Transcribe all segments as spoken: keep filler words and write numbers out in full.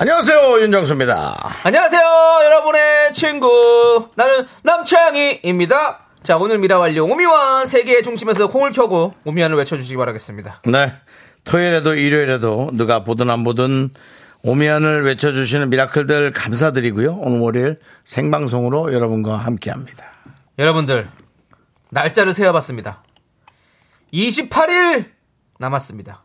안녕하세요, 윤정수입니다. 안녕하세요, 여러분의 친구 나는 남창희입니다. 자, 오늘 미라완료 오미완 세계의 중심에서 콩을 켜고 오미완을 외쳐주시기 바라겠습니다. 네, 토요일에도 일요일에도 누가 보든 안 보든 오미완을 외쳐주시는 미라클들 감사드리고요. 오늘 월요일 생방송으로 여러분과 함께합니다. 여러분들 날짜를 세어봤습니다. 이십팔 일 남았습니다.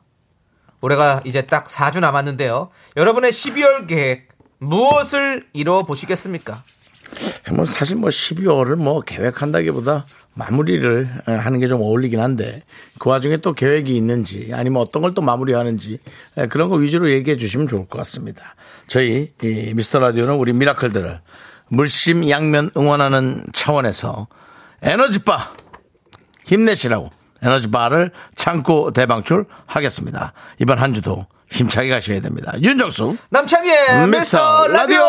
올해가 이제 딱 사 주 남았는데요. 여러분의 십이월 계획 무엇을 이뤄보시겠습니까? 뭐 사실 뭐 십이월을 뭐 계획한다기보다 마무리를 하는 게 좀 어울리긴 한데 그 와중에 또 계획이 있는지 아니면 어떤 걸 또 마무리하는지 그런 거 위주로 얘기해 주시면 좋을 것 같습니다. 저희 이 미스터라디오는 우리 미라클들을 물심양면 응원하는 차원에서 에너지바 힘내시라고 에너지바를 창고 대방출하겠습니다. 이번 한 주도 힘차게 가셔야 됩니다. 윤정수 남창희의 미스터 라디오.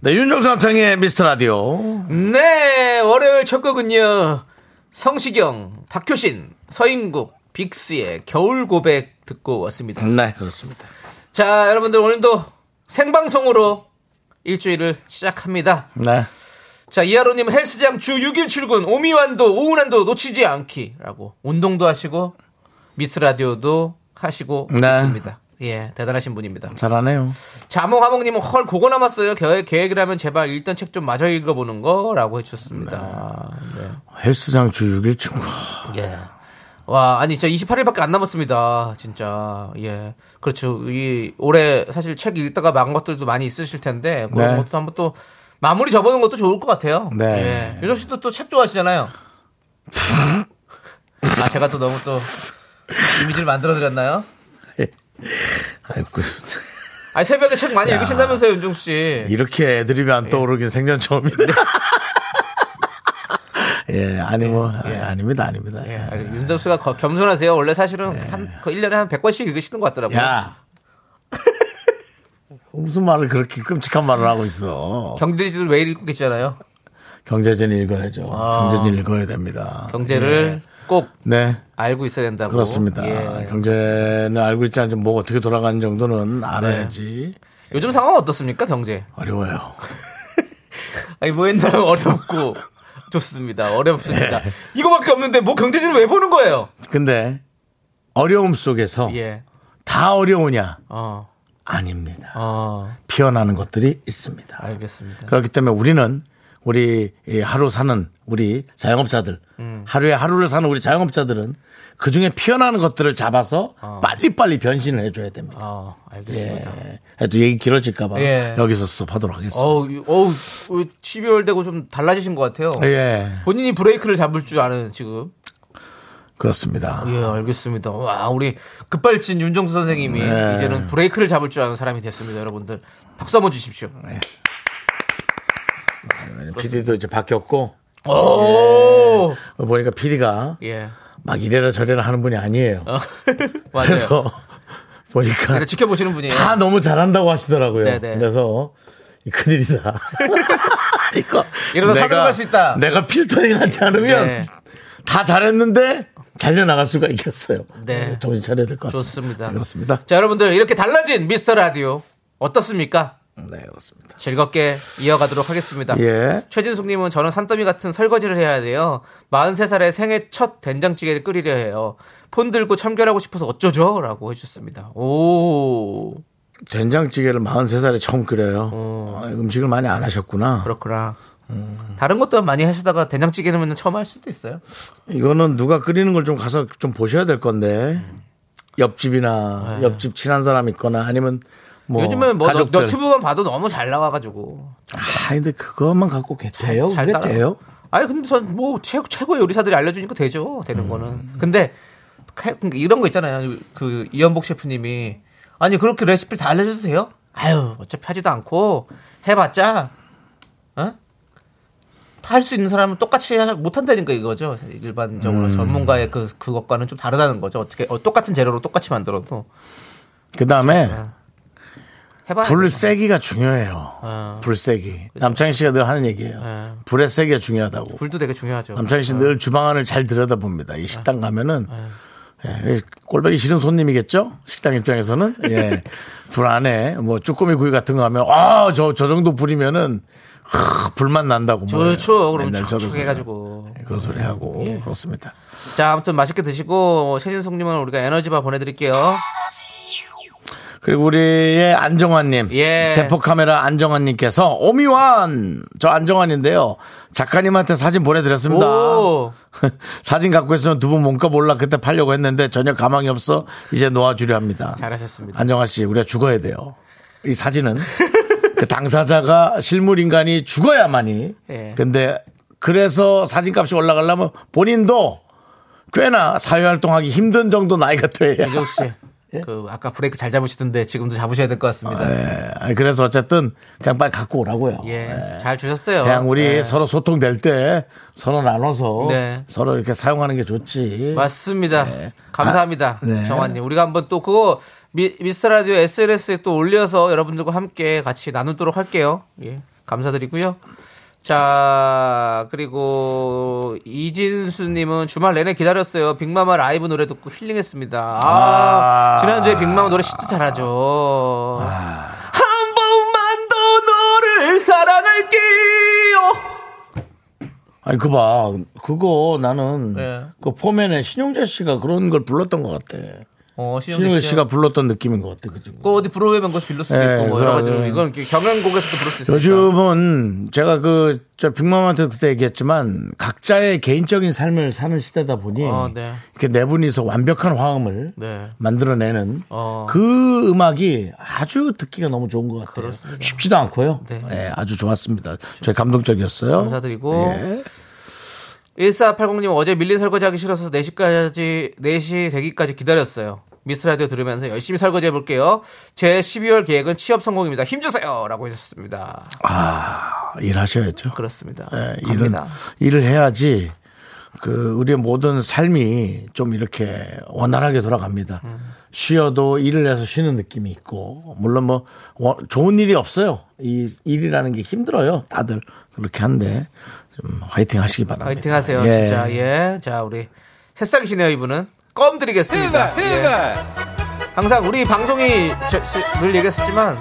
네, 윤정수 남창희의 미스터 라디오. 네, 월요일 첫 곡은요 성시경, 박효신, 서인국, 빅스의 겨울 고백 듣고 왔습니다. 네, 그렇습니다. 자, 여러분들 오늘도 생방송으로 일주일을 시작합니다. 네. 자, 이하로님 헬스장 주 육 일 출근, 오미완도 오운완도 놓치지 않기라고 운동도 하시고 미스라디오도 하시고 네. 있습니다. 예, 대단하신 분입니다. 잘하네요. 자몽하몽님은 헐 그거 남았어요. 계획, 계획이라면 제발 일단 책 좀 마저 읽어보는 거라고 해주셨습니다. 네. 네. 헬스장 주 육 일 출근. 예. 와, 아니 진짜 이십팔 일밖에 안 남았습니다. 진짜. 예. 그렇죠. 이 올해 사실 책 읽다가 망한 것들도 많이 있으실 텐데 그런 네. 것도 한번 또 마무리 접어놓은 것도 좋을 것 같아요. 네. 예. 유정 씨도 또 책 좋아하시잖아요. 아, 제가 또 너무 또 이미지를 만들어드렸나요? 아이고. 아니, 새벽에 책 많이 야, 읽으신다면서요, 윤정 씨. 이렇게 애드립이 안 떠오르긴 예. 생전 처음인데. 예, 아니, 뭐, 예. 아, 아닙니다, 아닙니다. 예. 예. 윤정 씨가 겸손하세요. 원래 사실은 예. 한, 거의 일 년에 한 백 권씩 읽으시는 것 같더라고요. 야. 무슨 말을 그렇게 끔찍한 말을 하고 있어. 경제지를 왜 읽고 계시잖아요. 경제지는 읽어야죠. 아. 경제지는 읽어야 됩니다. 경제를 예. 꼭 네. 알고 있어야 된다고. 그렇습니다. 예. 경제는 알고 있지 않지만 뭐 어떻게 돌아가는 정도는 알아야지. 예. 요즘 상황 어떻습니까, 경제? 어려워요. 아니 뭐 옛날에 어렵고 좋습니다. 어렵습니다. 예. 이거밖에 없는데 뭐 경제지를 왜 보는 거예요? 근데 어려움 속에서 예. 다 어려우냐? 어. 아닙니다. 어. 피어나는 것들이 있습니다. 알겠습니다. 그렇기 때문에 우리는 우리 하루 사는 우리 자영업자들 음. 하루에 하루를 사는 우리 자영업자들은 그중에 피어나는 것들을 잡아서 어. 빨리빨리 변신을 해줘야 됩니다. 어, 알겠습니다. 예. 또 얘기 길어질까 봐 예. 여기서 스톱하도록 하겠습니다. 어우, 어우, 십이월 되고 좀 달라지신 것 같아요. 예. 본인이 브레이크를 잡을 줄 아는 지금. 그렇습니다. 예, 알겠습니다. 와, 우리 급발진 윤정수 선생님이 네. 이제는 브레이크를 잡을 줄 아는 사람이 됐습니다. 여러분들 박수 한번 주십시오. 네. 피디도 이제 바뀌었고 오! 예. 보니까 피디가 예. 막 이래라 저래라 하는 분이 아니에요. 어. 맞아요. 그래서 보니까 지켜보시는 분이에요. 다 너무 잘한다고 하시더라고요. 네네. 그래서 큰일이다. 이거 이러다 사등할 수 있다. 내가 필터링 하지 않으면 네. 다 잘했는데 잘려나갈 수가 있겠어요. 네. 정신 차려야 될 것 같습니다. 좋습니다. 네, 그렇습니다. 자, 여러분들 이렇게 달라진 미스터 라디오 어떻습니까? 네, 그렇습니다. 즐겁게 이어가도록 하겠습니다. 예. 최진숙님은 저는 산더미 같은 설거지를 해야 돼요. 마흔세 살에 생애 첫 된장찌개를 끓이려 해요. 폰 들고 참견하고 싶어서 어쩌죠? 라고 해주셨습니다. 오. 된장찌개를 마흔세 살에 처음 끓여요. 어. 아, 음식을 많이 안 하셨구나. 그렇구나. 음. 다른 것도 많이 하시다가 된장찌개는 처음 할 수도 있어요. 이거는 누가 끓이는 걸 좀 가서 좀 보셔야 될 건데 음. 옆집이나 에이. 옆집 친한 사람 있거나 아니면 뭐 요즘은 뭐 가족들. 너튜브만 봐도 너무 잘 나와가지고. 아, 근데 그것만 갖고 돼요? 잘 돼요? 아니 근데 전 뭐 최고 최고의 요리사들이 알려주니까 되죠. 되는 음. 거는. 근데 이런 거 있잖아요. 그 이연복 셰프님이 아니 그렇게 레시피 다 알려줘도 돼요? 아유 어차피 하지도 않고 해봤자 어? 할 수 있는 사람은 똑같이 못한다니까 이거죠. 일반적으로 음. 전문가의 그, 그것과는 좀 다르다는 거죠. 어떻게 어, 똑같은 재료로 똑같이 만들어도. 그 다음에 불 세기가 중요해요. 어. 불 세기. 남창희 씨가 늘 하는 얘기예요. 어. 불의 세기가 중요하다고. 불도 되게 중요하죠. 남창희 씨 늘 어. 주방 안을 잘 들여다봅니다. 이 식당 가면은 어. 예, 꼴보기 싫은 손님이겠죠? 식당 입장에서는. 예. 불 안에 뭐 쭈꾸미 구이 같은 거 하면 아, 저, 저 정도 불이면은 하, 불만 난다고. 좋죠. 그럼 척척 해가지고 그런 소리 하고. 예. 그렇습니다. 자, 아무튼 맛있게 드시고 최진숙님은 우리가 에너지바 보내드릴게요. 그리고 우리의 안정환님, 예. 대포카메라 안정환님께서 오미완 저 안정환인데요. 작가님한테 사진 보내드렸습니다. 사진 갖고 있으면 두 분 뭔가 몰라 그때 팔려고 했는데 전혀 가망이 없어 이제 놓아주려 합니다. 잘하셨습니다. 안정환 씨, 우리가 죽어야 돼요. 이 사진은 그 당사자가 실물 인간이 죽어야만이. 예. 근데 그래서 사진값이 올라가려면 본인도 꽤나 사회활동하기 힘든 정도 나이가 돼야. 역시. 그 아까 브레이크 잘 잡으시던데 지금도 잡으셔야 될 것 같습니다. 아, 예. 그래서 어쨌든 그냥 빨리 갖고 오라고요. 예. 예. 잘 주셨어요. 그냥 우리 예. 서로 소통될 때 서로 나눠서 네. 서로 이렇게 사용하는 게 좋지. 맞습니다. 예. 감사합니다. 아, 네. 정환님. 우리가 한번 또 그거 미, 미스터라디오 에스엔에스에 또 올려서 여러분들과 함께 같이 나누도록 할게요. 예. 감사드리고요. 자, 그리고 이진수님은 주말 내내 기다렸어요. 빅마마 라이브 노래 듣고 힐링했습니다. 아, 아~ 지난주에 빅마마 노래 진짜 잘하죠. 아~ 한 번만 더 너를 사랑할게요. 아니, 그 봐. 그거 나는 네. 그 포맨에 신용재 씨가 그런 걸 불렀던 것 같아. 어, 신용재 씨가 불렀던 느낌인 것 같아요. 그 어디 브로웨이 밴드에서 빌릴 수도 네, 있고 여러 가지로 이건 경연곡에서도 부를 수 있어요. 요즘은 제가 그 저 빅마마한테 그때 얘기했지만 각자의 개인적인 삶을 사는 시대다 보니 어, 네. 이렇게 네 분이서 완벽한 화음을 네. 만들어내는 어. 그 음악이 아주 듣기가 너무 좋은 것 같아요. 그렇습니다. 쉽지도 않고요. 네. 네, 아주 좋았습니다. 좋습니다. 저희 감동적이었어요. 감사드리고. 예. 일사팔공님 어제 밀린 설거지 하기 싫어서 네 시까지, 네 시 되기까지 기다렸어요. 미스라디오 들으면서 열심히 설거지 해볼게요. 제 십이월 계획은 취업 성공입니다. 힘주세요. 라고 하셨습니다. 아, 일하셔야죠. 그렇습니다. 네, 일은, 일을 해야지 그, 우리의 모든 삶이 좀 이렇게 원활하게 돌아갑니다. 음. 쉬어도 일을 해서 쉬는 느낌이 있고, 물론 뭐, 좋은 일이 없어요. 이 일이라는 게 힘들어요. 다들. 그렇게 한데. 좀 화이팅 하시기 바랍니다. 화이팅 하세요, 예. 진짜. 예. 자, 우리 새싹이시네요, 이분은. 껌 드리겠습니다. 예. 항상 우리 방송이 저, 저, 늘 얘기했었지만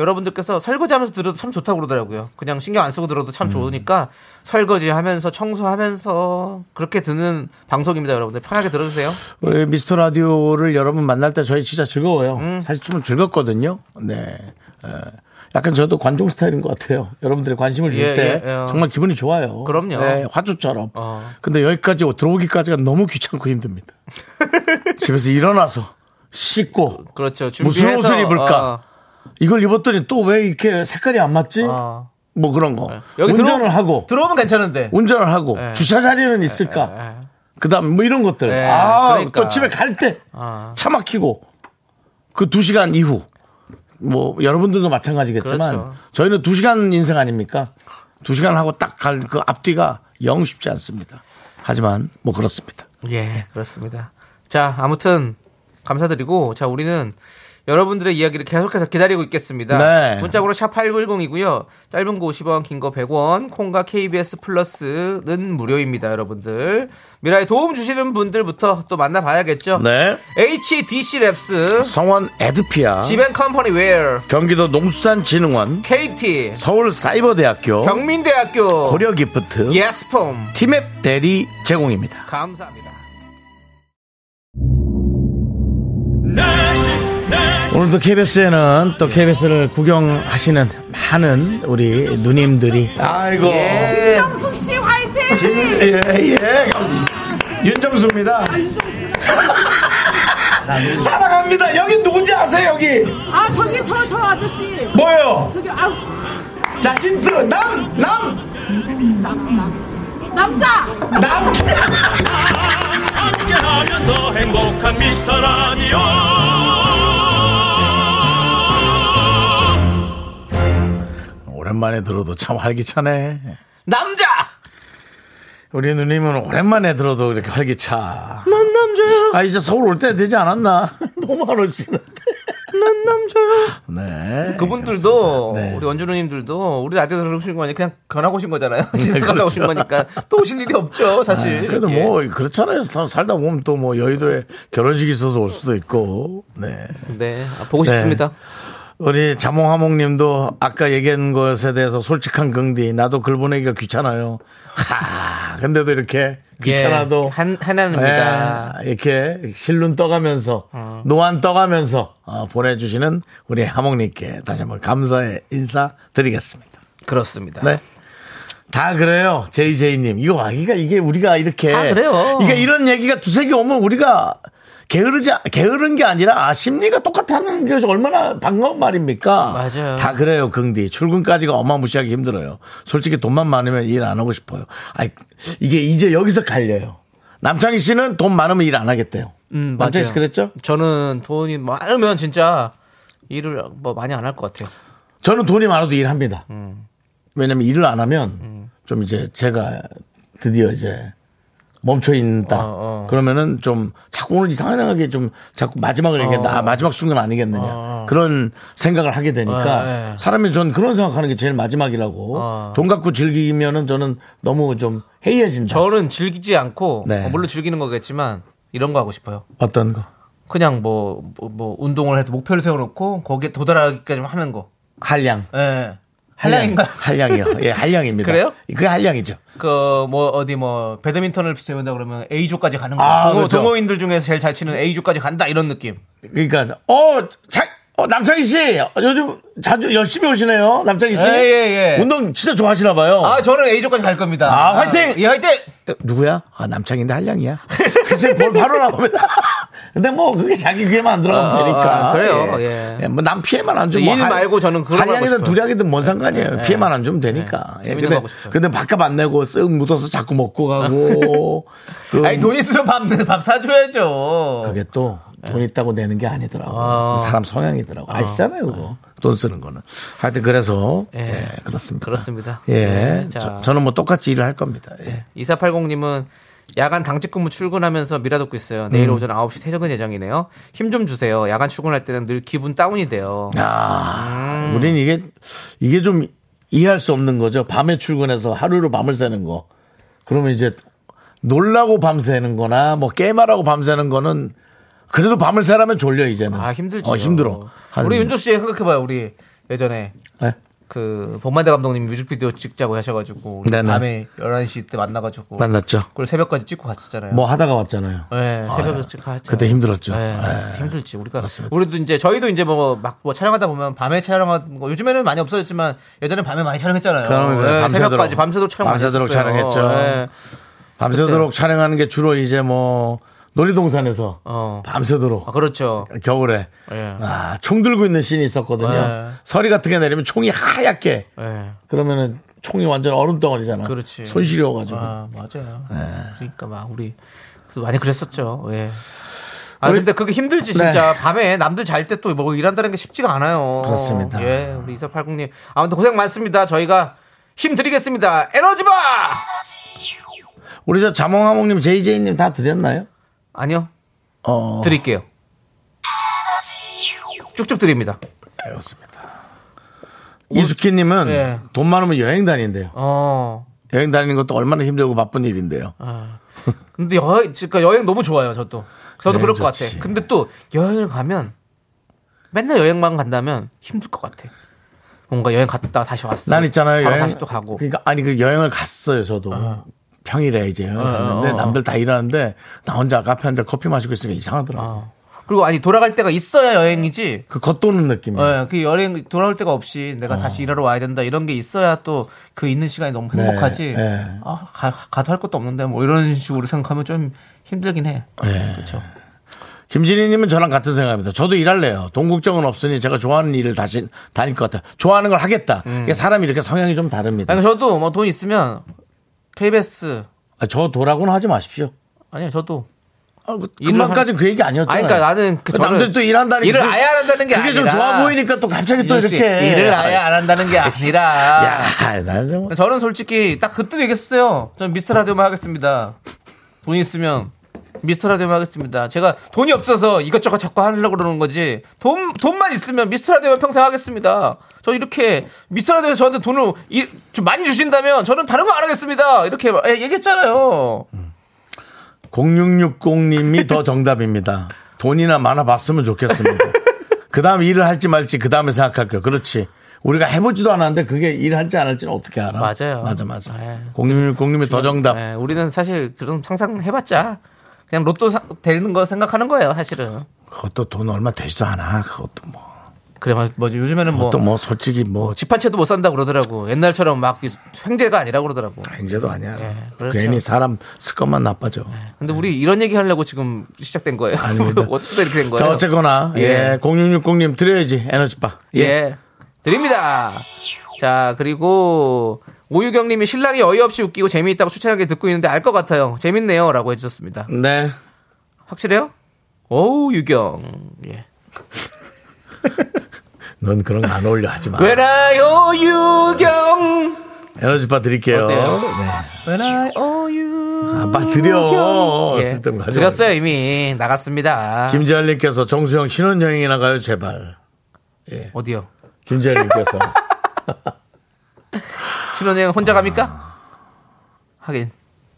여러분들께서 설거지하면서 들어도 참 좋다고 그러더라고요. 그냥 신경 안 쓰고 들어도 참 음. 좋으니까 설거지하면서 청소하면서 그렇게 듣는 방송입니다. 여러분들 편하게 들어주세요. 우리 미스터 라디오를 여러분 만날 때 저희 진짜 즐거워요. 음. 사실 좀 즐겁거든요. 네. 에. 약간 저도 관종 스타일인 것 같아요. 여러분들의 관심을 줄 때 예, 예, 예. 정말 기분이 좋아요. 그럼요. 네, 화주처럼. 어. 근데 여기까지 들어오기까지가 너무 귀찮고 힘듭니다. 집에서 일어나서 씻고 그렇죠. 준비해서, 무슨 옷을 입을까? 어. 이걸 입었더니 또 왜 이렇게 색깔이 안 맞지? 어. 뭐 그런 거. 여기 운전을 들어오, 하고 들어오면 괜찮은데 운전을 하고 예. 주차 자리는 있을까? 예, 예. 그다음 뭐 이런 것들. 예, 아, 그러니까. 또 집에 갈 때 차 막히고 그 두 시간 이후. 뭐 여러분들도 마찬가지겠지만 그렇죠. 저희는 두 시간 인생 아닙니까? 두 시간 하고 딱 갈 그 앞뒤가 영 쉽지 않습니다. 하지만 뭐 그렇습니다. 예, 그렇습니다. 자, 아무튼 감사드리고 자 우리는 여러분들의 이야기를 계속해서 기다리고 있겠습니다. 네. 문자고로 샵 팔구일공이고요. 짧은 거 오십 원, 긴 거 백 원, 콩과 케이비에스 플러스는 무료입니다. 여러분들. 미라에 도움 주시는 분들부터 또 만나봐야겠죠. 네. 에이치디씨 랩스, 성원 에드피아, 지벤컴퍼니웨어, 경기도 농수산진흥원, 케이티, 서울사이버대학교, 경민대학교, 고려기프트, 예스폼, 티맵 대리 제공입니다. 감사합니다. 오늘도 케이비에스에는 또 케이비에스를 구경하시는 많은 우리 누님들이 아이고 예. 윤정수 씨 화이팅! 예예 예. 윤정수입니다. 사랑합니다. 여기 누군지 아세요 여기? 아 저기 저저 저 아저씨. 뭐요? 저기 아. 자 힌트 남남 남, 남. 남자 남자. 함께하면 더 행복한 미스터 라디오. 오랜만에 들어도 참 활기차네. 남자! 우리 누님은 오랜만에 들어도 이렇게 활기차. 난 남자야. 아, 이제 서울 올 때 되지 않았나? 너무 안 오시는데. 난 남자야. 네. 그분들도, 네. 우리 원주 누님들도 우리 라디오 들어오신 거니 그냥 변하고 오신 거잖아요. 네, 그렇죠. 갔다 오신 거니까. 또 오실 일이 없죠, 사실. 아, 그래도 이렇게. 뭐, 그렇잖아요. 살다 보면 또 뭐 여의도에 결혼식이 있어서 올 수도 있고. 네. 네. 아, 보고 네. 싶습니다. 우리 자몽하몽님도 아까 얘기한 것에 대해서 솔직한 긍디. 나도 글 보내기가 귀찮아요. 하, 근데도 이렇게 귀찮아도 예, 한 하나입니다. 예, 이렇게 실눈 떠가면서 어. 노안 떠가면서 어, 보내주시는 우리 하몽님께 다시 한번 감사의 인사 드리겠습니다. 그렇습니다. 네. 다 그래요, 제이제이님. 이거 아기가 이게 우리가 이렇게 다 그래요. 이게 이런 얘기가 두세 개 오면 우리가 게으르지, 게으른 게 아니라, 아, 심리가 똑같다는 게 얼마나 반가운 말입니까? 맞아요. 다 그래요, 긍디. 출근까지가 어마무시하게 힘들어요. 솔직히 돈만 많으면 일 안 하고 싶어요. 아이, 이게 이제 여기서 갈려요. 남창희 씨는 돈 많으면 일 안 하겠대요. 음, 남창희 씨 그랬죠? 저는 돈이 많으면 진짜 일을 뭐 많이 안 할 것 같아요. 저는 돈이 많아도 일합니다. 음. 왜냐면 일을 안 하면 음. 좀 이제 제가 드디어 이제 멈춰 있다. 어, 어. 그러면은 좀 자꾸 오늘 이상하게 좀 자꾸 마지막을 어. 얘기한다. 아, 마지막 순간 아니겠느냐. 어. 그런 생각을 하게 되니까 네, 네. 사람이 전 그런 생각하는 게 제일 마지막이라고. 어. 돈 갖고 즐기면은 저는 너무 좀 해이해진다. 저는 즐기지 않고 네. 물론 즐기는 거겠지만 이런 거 하고 싶어요. 어떤 거? 그냥 뭐뭐 뭐, 뭐 운동을 해도 목표를 세워놓고 거기에 도달하기까지 하는 거. 한량. 예. 네. 한량인가? 한량이요. 예, 한량입니다. 그래요? 그게 한량이죠. 그, 뭐, 어디 뭐, 배드민턴을 배운다 그러면 A조까지 가는 거예요. 아, 그렇죠. 동호인들 중에서 제일 잘 치는 A조까지 간다, 이런 느낌. 그러니까, 어, 자, 어, 남창희 씨! 요즘 자주 열심히 오시네요, 남창희 씨? 예, 예, 예. 운동 진짜 좋아하시나 봐요. 아, 저는 A조까지 갈 겁니다. 아, 화이팅! 아, 예, 화이팅! 누구야? 아, 남창인데 한량이야. 글쎄, 뭘 바로 나옵니다. 근데 뭐 그게 자기 귀에만 안 들어가면 어, 되니까. 어, 그래요. 예. 예. 뭐 남 피해만 안 주면 일 뭐 말고 저는 그런 거 한량이든 두량이든 뭔 상관이에요. 예. 피해만 안 주면 되니까. 예. 예. 근데 근데 밥값 안 내고 쓱 묻어서 자꾸 먹고 가고. 그 아니 돈 있으면 밥 밥 사줘야죠. 그게 또 돈 있다고 내는 게 아니더라고. 어. 그 사람 성향이더라고. 아시잖아요, 그거. 어. 돈 쓰는 거는. 하여튼 그래서 예, 예 그렇습니다. 그렇습니다. 예. 네, 자. 저, 저는 뭐 똑같이 일을 할 겁니다. 예. 이사팔공님은 야간 당직근무 출근하면서 미라 듣고 있어요. 내일 오전 아홉 시 퇴근 예정이네요. 힘 좀 주세요. 야간 출근할 때는 늘 기분 다운이 돼요. 아, 음. 우린 이게 이게 좀 이해할 수 없는 거죠. 밤에 출근해서 하루로 밤을 새는 거. 그러면 이제 놀라고 밤새는 거나 뭐 게임하라고 밤새는 거는 그래도 밤을 새라면 졸려 이제는. 아, 힘들죠. 어, 힘들어. 우리 윤조 씨 생각해봐요. 우리 예전에. 네? 그 복만대 감독님이 뮤직비디오 찍자고 하셔가지고 네네. 밤에 열한 시 때 만나가지고 만났죠. 그걸 새벽까지 찍고 갔었잖아요. 뭐 하다가 왔잖아요. 네, 새벽에 아, 찍고 갔죠. 그때 힘들었죠. 네, 네. 힘들지. 우리가 그렇습니다. 우리도 이제 저희도 이제 뭐 막 뭐 촬영하다 보면 밤에 촬영한 거 요즘에는 많이 없어졌지만 예전에 밤에 많이 촬영했잖아요. 네, 밤새도록, 새벽까지 밤새도록 촬영 많이 했어요. 밤새도록 촬영했죠. 네. 밤새도록 그때. 촬영하는 게 주로 이제 뭐. 놀이동산에서 어. 밤새도록 아, 그렇죠. 겨울에 예. 아, 총 들고 있는 씬이 있었거든요. 예. 서리 같은 게 내리면 총이 하얗게 예. 그러면은 총이 완전 얼음 덩어리잖아. 그렇지. 손 시려워가지고. 아, 맞아요. 예. 그러니까 막 우리 많이 그랬었죠. 예. 아 우리, 근데 그게 힘들지 진짜. 네. 밤에 남들 잘 때 또 뭐 일한다는 게 쉽지가 않아요. 그렇습니다. 예, 우리 이사팔공님 아무튼 고생 많습니다. 저희가 힘 드리겠습니다. 에너지바. 우리 저 자몽하몽님, 제이제이님 다 드렸나요? 아니요. 어... 드릴게요. 쭉쭉 드립니다. 알겠습니다. 이수키님은 예. 돈 많으면 여행 다닌대요. 어. 여행 다니는 것도 얼마나 힘들고 바쁜 일인데요. 어. 근데 여행, 그러니까 여행 너무 좋아요. 저도. 저도 그럴 좋지. 것 같아. 근데 또 여행을 가면 맨날 여행만 간다면 힘들 것 같아. 뭔가 여행 갔다 다시 왔어. 난 있잖아요. 여행 다시 또 가고. 그러니까 아니 그 여행을 갔어요. 저도. 어. 평일에 이제 어, 갔는데 어, 어. 남들 다 일하는데 나 혼자 카페 한잔 커피 마시고 있으니까 이상하더라고. 어. 그리고 아니 돌아갈 때가 있어야 여행이지. 그 겉도는 느낌이야. 어, 그 여행 돌아올 때가 없이 내가 어. 다시 일하러 와야 된다 이런 게 있어야 또 그 있는 시간이 너무 행복하지. 네, 네. 아, 가, 가도 할 것도 없는데 뭐 이런 식으로 생각하면 좀 힘들긴 해. 네. 그렇죠. 김진희님은 저랑 같은 생각입니다. 저도 일할래요. 동국정은 없으니 제가 좋아하는 일을 다시 다닐 것 같아요. 좋아하는 걸 하겠다. 음. 그러니까 사람이 이렇게 성향이 좀 다릅니다. 아니, 저도 뭐 돈 있으면 케이비에스. 아, 저 도라고는 하지 마십시오. 아니요, 저도. 아, 그, 그만까지 그 얘기 아니었잖아요. 아니, 그러니까 나는 그 저는 남들 또 일한다는 일을 게 아예 안 한다는 게 그게 아니라 그게 좀 좋아 보이니까 또 갑자기 또 이렇게 일을 아예 안 한다는 게 아니라 야, 난 정말. 저는 솔직히 딱 그때도 얘기했어요. 전 미스터라디오만 하겠습니다. 돈 있으면 미스터라디오만 하겠습니다. 제가 돈이 없어서 이것저것 자꾸 하려고 그러는 거지 돈, 돈만 있으면 미스터라디오만 평생 하겠습니다. 저 이렇게 미스터라디오에서 저한테 돈을 일, 좀 많이 주신다면 저는 다른 거 안 하겠습니다. 이렇게 얘기했잖아요. 음. 공육육공님이 더 정답입니다. 돈이나 많아 봤으면 좋겠습니다. 그 다음에 일을 할지 말지 그 다음에 생각할게요. 그렇지. 우리가 해보지도 않았는데 그게 일할지 안 할지는 어떻게 알아? 맞아요. 맞아, 맞아. 공육육공님이 더 정답. 에이, 우리는 사실 그런 상상 해봤자 그냥 로또 사, 되는 거 생각하는 거예요, 사실은. 그것도 돈 얼마 되지도 않아. 그것도 뭐. 그래, 뭐지 요즘에는 뭐. 또 뭐, 솔직히 뭐. 집 한 채도 못 산다 그러더라고. 옛날처럼 막 횡재가 아니라고 그러더라고. 횡재도 아니야. 예, 그렇죠. 괜히 사람 쓸 것만 나빠져. 예, 근데 예. 우리 이런 얘기 하려고 지금 시작된 거예요. 아닙니다. 어떻게 이렇게 된 거예요? 자, 어쨌거나. 예. 예. 공육육공님 드려야지. 에너지바. 예. 예. 드립니다. 자, 그리고. 오유경님이 신랑이 어이없이 웃기고 재미있다고 추천하게 듣고 있는데 알 것 같아요. 재밌네요. 라고 해주셨습니다. 네. 확실해요? 오우, 유경. 예. 넌 그런 거 안 어울려 하지 마. When I owe you, 경. 에너지바 드릴게요. 어때요? 네. When I owe you. 아, 빠 드려. 예. 드렸어요, 이미. 나갔습니다. 김재현님께서 정수영 신혼여행이나 가요, 제발. 예. 어디요? 김재현님께서. 신혼여행 혼자 갑니까? 아... 하긴.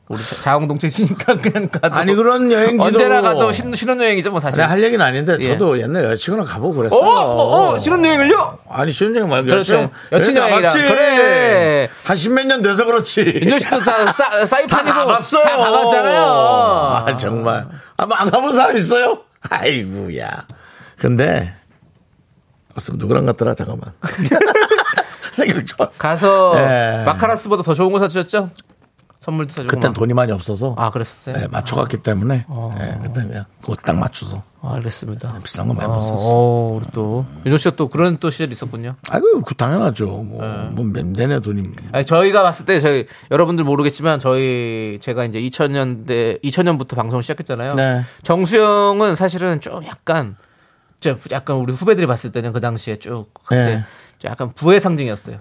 우리 자웅동체시니까 그냥 가도. 아니, 그런 여행지도. 언제나 가도 신, 신혼여행이죠, 뭐 사실. 아니, 할 얘기는 아닌데, 저도 예. 옛날 여자친구랑 가보고 그랬어요. 어, 어, 어, 신혼여행을요? 아니, 신혼여행 말고. 그렇죠. 여친여행. 맞지? 그래. 한 십몇 년 돼서 그렇지. 윤정 씨도 다 싸, 사이판이고. 다 가봤어요. 다 가봤잖아요. 아, 정말. 아마 안 가본 사람 있어요? 아이고야. 근데, 무슨 누구랑 갔더라? 잠깐만. 가서 네. 마카라스보다 더 좋은 거 사주셨죠? 선물도 사주고 그땐 많고. 돈이 많이 없어서 아 그랬었어요? 네, 맞춰갔기 아. 때문에 어. 네, 그때는 그거 딱 맞춰서 아, 알겠습니다. 비싼 거 많이 아. 봤었어요. 또 윤호 씨가 또 그런 또 시절이 있었군요. 아이고 그 당연하죠. 뭐, 네. 뭐 내내 돈이 아니, 저희가 봤을 때 저희 여러분들 모르겠지만 저희 제가 이제 이천 년대 이천 년부터 방송을 시작했잖아요. 네. 정수영은 사실은 좀 약간 약간 우리 후배들이 봤을 때는 그 당시에 쭉 그때 네. 약간 부의 상징이었어요.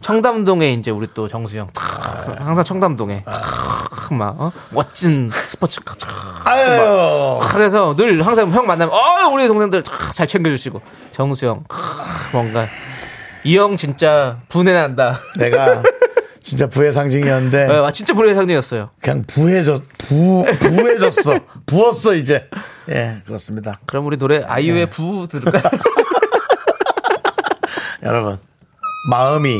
청담동에 이제 우리 또 정수영 탁 항상 청담동에 탁 막 어? 멋진 스포츠카 탁 막 그래서 늘 항상 형 만나면 어 우리 동생들 탁 잘 챙겨주시고 정수영 탁 뭔가 이 형 진짜 분해난다. 내가 진짜 부의 상징이었는데 네, 진짜 부의 상징이었어요. 그냥 부해졌 부 부해졌어 부었어 이제. 예 그렇습니다. 그럼 우리 노래 아이유의 네. 부 들을까요? 여러분 마음이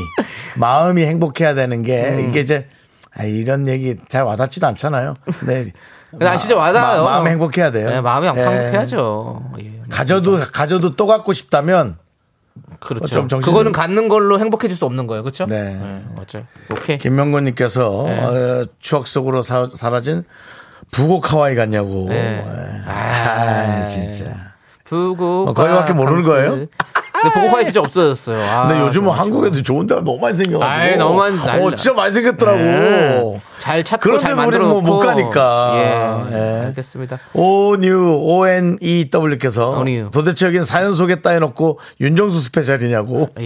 마음이 행복해야 되는 게 음. 이게 이제 아, 이런 얘기 잘 와닿지도 않잖아요. 근데, 근데 마, 진짜 와닿아요. 마, 마음 행복해야 돼요. 네, 마음이 예. 행복해야죠. 예, 가져도 가져도 또 갖고 싶다면 그렇죠. 그거는 갖는 걸로 행복해질 수 없는 거예요, 그렇죠? 네, 네 맞죠. 오케이. 김명곤님께서 네. 어, 추억 속으로 사, 사라진 부곡 하와이 갔냐고. 네. 아, 아 진짜. 부곡. 어, 거기밖에 모르는 거예요? 근데 보고파이 진짜 없어졌어요. 아, 근데 요즘은 한국에도 좋은 데가 너무 많이 생겨가지고. 아, 너무 많이. 어, 진짜 많이 생겼더라고. 예. 잘 찾고 잘 만들어놓고. 그런데 우리는 뭐 못 가니까. 예. 예. 알겠습니다. 오뉴, 오엔이더블유께서 도대체 여긴 사연 소개 따위 놓고 윤정수 스페셜이냐고. 예.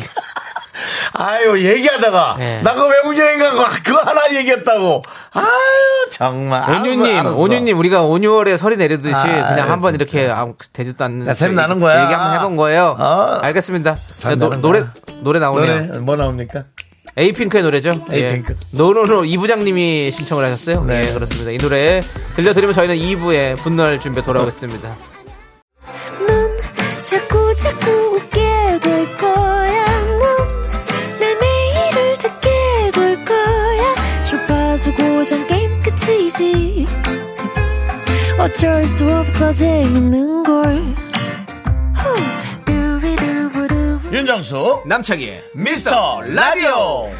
아유 얘기하다가 예. 나 그 외국 여행 간 거 그거 하나 얘기했다고. 아유 정말. 온유님, 온유님 우리가 온유월에 설이 내리듯이 아, 그냥 아유, 한번 진짜. 이렇게 아무 되지도 않는. 야, 샘 나는 거야. 얘기 한번 해본 거예요. 어. 알겠습니다. 야, 노, 노래 노래 나오네요. 노래 뭐 나옵니까? 에이핑크의 노래죠. 에이핑크. 예. 노노노 이 부장님이 신청을 하셨어요. 네 예, 그렇습니다. 이 노래 들려드리면 저희는 이 부에 분노할 준비 돌아오겠습니다. 넌 자꾸 자꾸 웃게 될 거야. 고정 게임 끝이지 어쩔 수 없어 재밌는걸 윤정수 남창희 미스터 라디오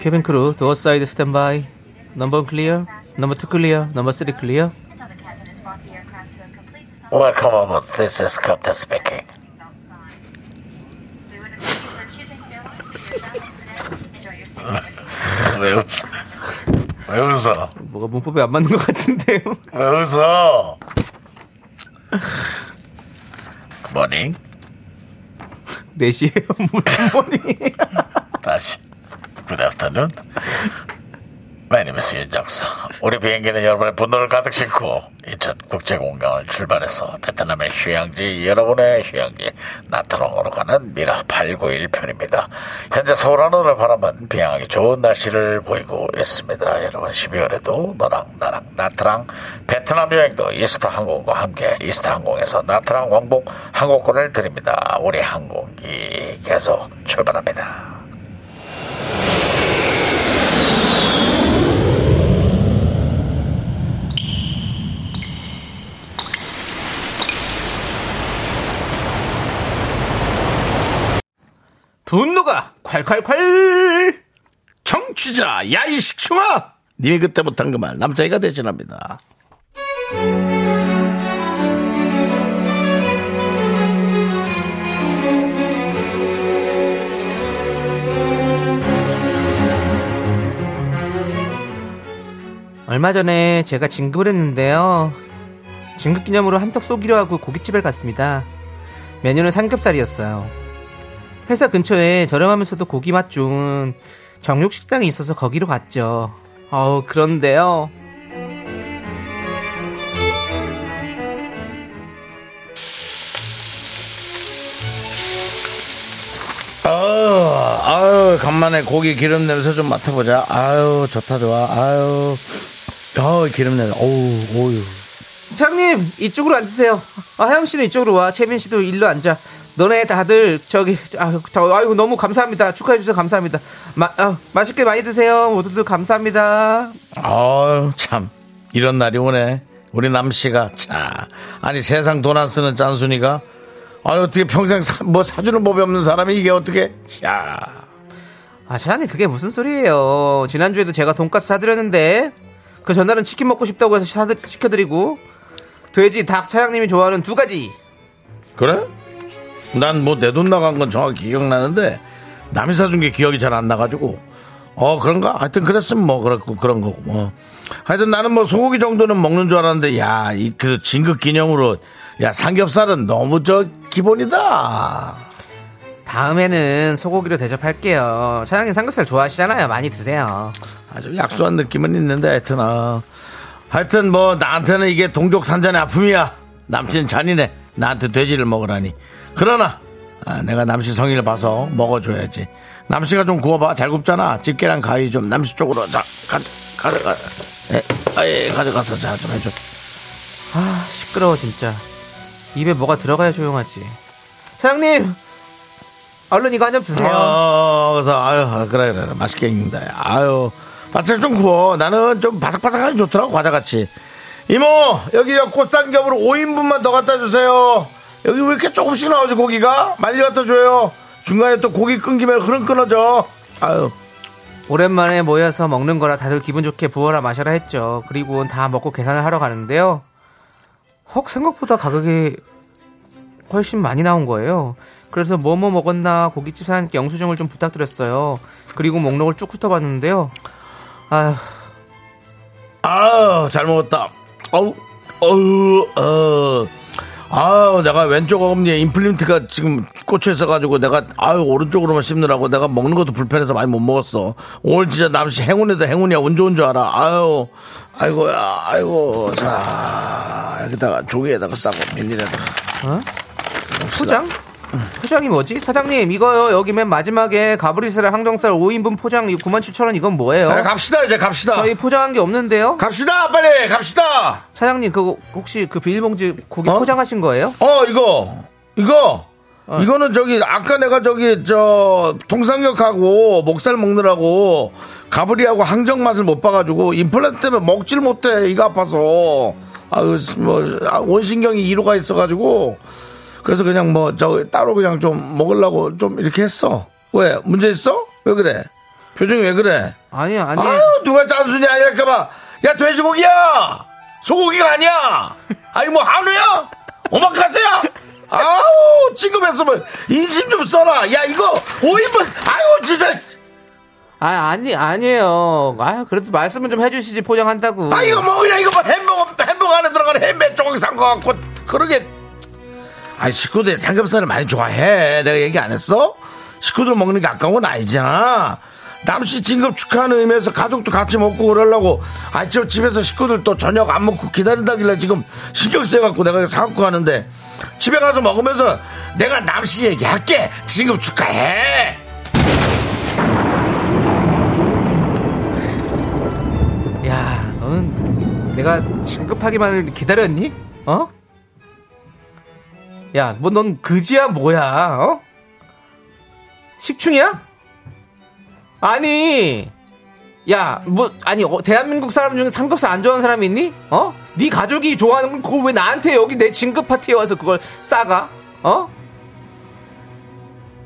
케빈 크루 도어사이드 스탠바이 넘버 클리어 넘버 투 클리어, 넘버 쓰리 클리어. Welcome aboard. This is Captain speaking. 왜 웃어? 왜 웃어? 뭐가 문법에 안 맞는 것 같은데요? 왜 웃어? 굿모닝. 네 시에요? 무슨 모닝? 다시. Good afternoon. My name is 윤정수. 우리 비행기는 여러분의 분노를 가득 싣고 인천 국제공항을 출발해서 베트남의 휴양지, 여러분의 휴양지 나트랑으로 가는 미라 팔구일 편입니다. 현재 서울 하늘을 바라만 비행하기 좋은 날씨를 보이고 있습니다. 여러분 십이월에도 너랑 나랑 나트랑 베트남 여행도 이스타 항공과 함께 이스타 항공에서 나트랑 왕복 항공권을 드립니다. 우리 항공기 계속 출발합니다. 분노가 콸콸콸. 청취자 야이 식충아, 니네 그때 못한 그 말 남자애가 대신합니다. 얼마 전에 제가 진급을 했는데요, 진급 기념으로 한턱 쏘기로 하고 고깃집을 갔습니다. 메뉴는 삼겹살이었어요. 회사 근처에 저렴하면서도 고기 맛 좋은 정육식당이 있어서 거기로 갔죠. 어, 그런데요, 아유, 아유, 간만에 고기 기름 냄새 좀 맡아보자. 아유, 좋다, 좋아. 아유, 아유, 기름 냄새. 어우, 어유. 장님, 이쪽으로 앉으세요. 아, 하영 씨는 이쪽으로 와. 채민 씨도 일로 앉아. 너네 다들 저기 아, 저, 아이고 너무 감사합니다. 축하해 주셔서 감사합니다. 마, 아, 맛있게 많이 드세요. 모두들 감사합니다. 아, 참 이런 날이 오네. 우리 남씨가 참, 아니 세상 돈 안 쓰는 짠순이가, 아니 어떻게 평생 사, 뭐 사주는 법이 없는 사람이 이게 어떻게. 야, 아 사장님 그게 무슨 소리예요. 지난주에도 제가 돈까스 사드렸는데 그 전날은 치킨 먹고 싶다고 해서 사, 시켜드리고 돼지 닭 사장님이 좋아하는 두 가지. 그래? 난 뭐 내 돈 나간 건 정확히 기억나는데 남이 사준 게 기억이 잘 안 나가지고. 어 그런가? 하여튼 그랬으면 뭐 그렇고 그런 거고 뭐. 하여튼 나는 뭐 소고기 정도는 먹는 줄 알았는데, 야 이 그 진급 기념으로 야 삼겹살은 너무 저 기본이다. 다음에는 소고기로 대접할게요. 차장님 삼겹살 좋아하시잖아요. 많이 드세요. 아주 약소한 느낌은 있는데 하여튼 어. 하여튼 뭐 나한테는 이게 동족산전의 아픔이야. 남친 잔인해. 나한테 돼지를 먹으라니. 그러나 아, 내가 남씨 성의를 봐서 먹어줘야지. 남씨가 좀 구워봐. 잘 굽잖아. 집게랑 가위 좀 남씨 쪽으로 자 가져가. 아예 가져가서 자 좀 해줘. 아 시끄러워 진짜. 입에 뭐가 들어가야 조용하지. 사장님 얼른 이거 한 점 드세요. 어, 그래서 아유 그래 그래 맛있게 익는다. 아유 밭을 좀 구워. 나는 좀 바삭바삭하니 좋더라고 과자같이. 이모 여기 꽃삼겹으로 오인분만 더 갖다 주세요. 여기 왜 이렇게 조금씩 나오지 고기가? 많이 갖다 줘요. 중간에 또 고기 끊기면 흐름 끊어져. 아유. 오랜만에 모여서 먹는 거라 다들 기분 좋게 부어라 마셔라 했죠. 그리고 다 먹고 계산을 하러 가는데요, 헉 생각보다 가격이 훨씬 많이 나온 거예요. 그래서 뭐뭐 먹었나 고깃집 사장님께 영수증을 좀 부탁드렸어요. 그리고 목록을 쭉 훑어봤는데요. 아유, 아유 잘 먹었다. 어우 어우 어우 아유, 내가 왼쪽 어금니에 임플란트가 지금 꽂혀 있어가지고 내가, 아유, 오른쪽으로만 씹느라고 내가 먹는 것도 불편해서 많이 못 먹었어. 오늘 진짜 남씨 행운이다, 행운이야. 운 좋은 줄 알아. 아유, 아이고야, 아이고. 자, 여기다가 종이에다가 싸고, 밀리에다가. 어? 포장? 포장이 뭐지? 사장님, 이거요. 여기 맨 마지막에 가브리살, 항정살 오인분 포장 구만 칠천 원 이건 뭐예요? 아, 갑시다, 이제 갑시다. 저희 포장한 게 없는데요? 갑시다, 빨리, 갑시다! 사장님, 그거, 혹시 그 비닐봉지 고기 어? 포장하신 거예요? 어, 이거, 이거, 어. 이거는 저기, 아까 내가 저기, 저, 통삼겹하고 목살 먹느라고 가브리하고 항정 맛을 못 봐가지고 임플란트 때문에 먹질 못해, 이거 아파서. 아유, 뭐, 원신경이 이로가 있어가지고. 그래서 그냥 뭐 저 따로 그냥 좀 먹으려고 좀 이렇게 했어. 왜 문제 있어? 왜 그래? 표정이 왜 그래? 아니야 아니야. 아유 누가 짠순이 아닐까봐 야 돼지고기야! 소고기가 아니야! 아니 뭐 한우야? 오마카세야? 아우 찡금했으면 인심 좀 써라. 야 이거 오인분 아유 진짜. 아 아니 아니에요. 아 그래도 말씀을 좀 해주시지 포장한다고. 아 이거 뭐야 이거 뭐 햄버거 햄버거 안에 들어가는 햄버거 조각 산 거 같고 그러게. 아 식구들이 삼겹살을 많이 좋아해. 내가 얘기 안 했어? 식구들 먹는 게 아까운 건 아니잖아. 남씨 진급 축하하는 의미에서 가족도 같이 먹고 그러려고 아 저 집에서 식구들 또 저녁 안 먹고 기다린다길래 지금 신경 쓰여갖고 내가 사갖고 가는데 집에 가서 먹으면서 내가 남씨 얘기할게. 진급 축하해. 야 너는 내가 진급하기만을 기다렸니? 어? 야 뭐 넌 그지야 뭐야 어? 식충이야? 아니, 야, 뭐, 아니, 어, 대한민국 사람 중에 삼겹살 안 좋아하는 사람이 있니? 어? 네 가족이 좋아하는 걸 그걸 왜 나한테 여기 내 진급 파티에 와서 그걸 싸가? 어?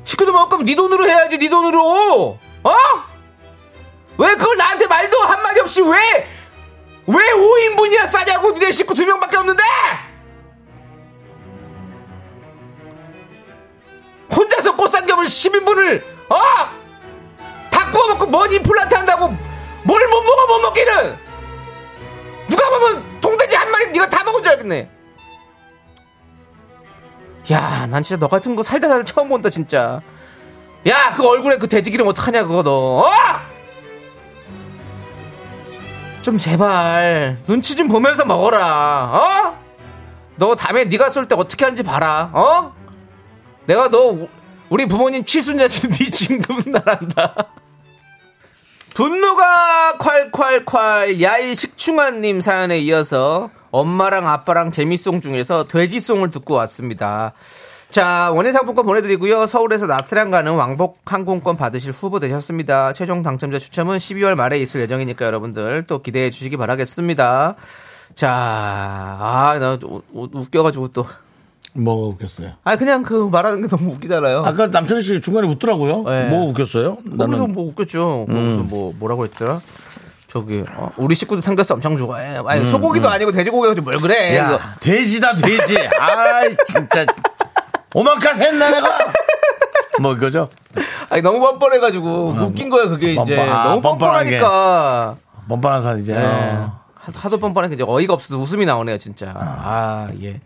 식구들 먹을 거면 네 돈으로 해야지, 네 돈으로! 어? 왜 그걸 나한테 말도 한마디 없이 왜, 왜 오 인분이나 싸냐고, 네 식구 두 명밖에 없는데! 혼자서 꽃삼겹을 십 인분을, 어? 구워 먹고 뭔 임플란트 한다고 뭘 못 먹어 못 먹기는 누가 보면 동돼지 한 마리 네가 다 먹은 줄 알겠네. 야 난 진짜 너 같은 거 살다 살다 처음 본다 진짜. 야 그 얼굴에 그 돼지 기름 어떡하냐 그거 너 어? 좀 제발 눈치 좀 보면서 먹어라. 어? 너 다음에 네가 쏠 때 어떻게 하는지 봐라. 어? 내가 너 우리 부모님 칠순자지 네 진급 나란다. 분노가 콸콸콸 야이 식충아님 사연에 이어서 엄마랑 아빠랑 재미송 중에서 돼지송을 듣고 왔습니다. 자 원예상품권 보내드리고요. 서울에서 나트랑 가는 왕복 항공권 받으실 후보 되셨습니다. 최종 당첨자 추첨은 십이월 말에 있을 예정이니까 여러분들 또 기대해 주시기 바라겠습니다. 자, 아, 나 웃겨가지고 또 뭐 웃겼어요? 아 그냥 그 말하는 게 너무 웃기잖아요. 아까 남창희 씨 중간에 웃더라고요. 네. 뭐 웃겼어요? 거기서 나는... 뭐 웃겼죠. 거기서 음. 뭐 뭐라고 했더라? 저기 어, 우리 식구도 삼겹살 엄청 좋아해. 아니 음, 소고기도 음. 아니고 돼지고기가 좀 뭘 그래? 야, 이거. 돼지다 돼지. 아이 진짜 오마카세 했나 내가? 뭐 이거죠? 아니 너무 뻔뻔해가지고 아, 웃긴 거야 그게 뻔뻔, 이제 아, 너무 뻔뻔하니까 뻔뻔한 산 이제 네. 어. 하도 뻔뻔하니까 이제 어이가 없어서 웃음이 나오네요 진짜. 아, 아 예.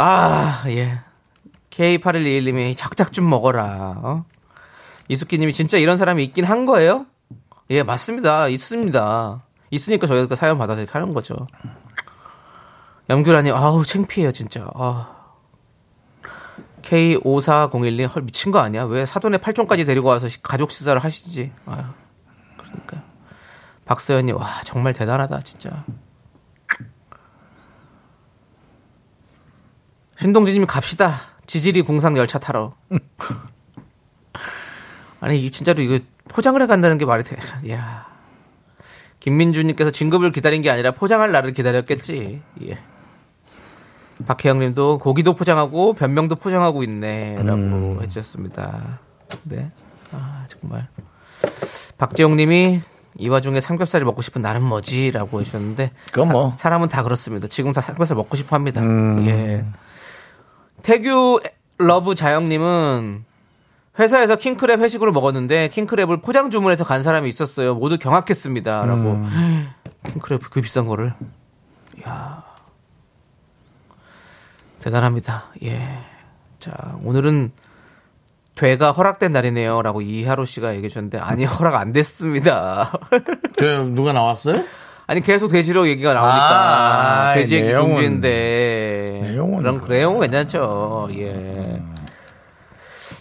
아, 예. 케이 팔일이일님이 작작 좀 먹어라. 어? 이숙기님이 진짜 이런 사람이 있긴 한 거예요? 예, 맞습니다. 있습니다. 있으니까 저희가 사연 받아서 이렇게 하는 거죠. 염규라님, 아우, 창피해요, 진짜. 아. 케이 오사공일님, 헐, 미친 거 아니야? 왜 사돈의 팔촌까지 데리고 와서 가족 식사를 하시지? 아유, 그러니까. 박서연님, 와, 정말 대단하다, 진짜. 신동진님이 갑시다. 지지리 궁상 열차 타러. 아니 진짜로 이거 포장을 해간다는 게 말이 돼. 야, 김민주님께서 진급을 기다린 게 아니라 포장할 날을 기다렸겠지. 예. 박혜영님도 고기도 포장하고 변명도 포장하고 있네라고 음. 해주셨습니다. 네. 아 정말. 박재용님이 이 와중에 삼겹살이 먹고 싶은 나는 뭐지라고 해주셨는데. 그건 뭐 사, 사람은 다 그렇습니다. 지금 다 삼겹살 먹고 싶어합니다. 음. 예. 태규 러브 자영님은 회사에서 킹크랩 회식으로 먹었는데 킹크랩을 포장 주문해서 간 사람이 있었어요. 모두 경악했습니다. 라고. 음. 킹크랩 그 비싼 거를. 이야. 대단합니다. 예. 자, 오늘은 돼가 허락된 날이네요. 라고 이하로 씨가 얘기해 주셨는데 아니, 허락 안 됐습니다. 돼, 누가 나왔어요? 아니 계속 돼지로 얘기가 나오니까 아, 돼지 얘기 금지인데 내용은 그럼 그래. 내용은 괜찮죠. 예.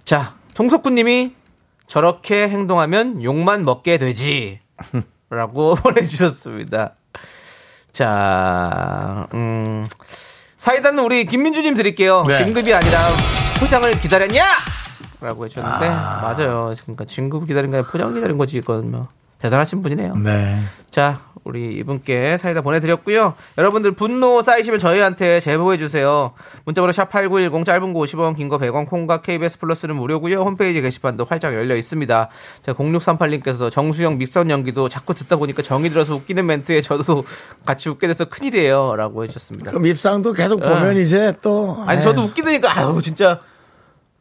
자 송석구님이 저렇게 행동하면 욕만 먹게 되지라고 보내주셨습니다. 자 음, 사이다는 우리 김민주님 드릴게요. 네. 진급이 아니라 포장을 기다렸냐라고 해주셨는데 아. 맞아요. 그러니까 진급 기다린 거야 포장 기다린 거지 이건 뭐 대단하신 분이네요. 네. 자. 우리 이분께 사이다 보내드렸고요. 여러분들 분노 쌓이시면 저희한테 제보해주세요. 문자번호 샵팔구일공, 짧은 거 오십 원, 긴 거 백 원, 콩과 케이비에스 플러스는 무료고요. 홈페이지 게시판도 활짝 열려 있습니다. 자, 공육삼팔님께서 정수영 믹선 연기도 자꾸 듣다 보니까 정이 들어서 웃기는 멘트에 저도 같이 웃게 돼서 큰일이에요 라고 해주셨습니다. 그럼 입상도 계속 보면 응. 이제 또 아니 에이. 저도 웃기니까 아유 진짜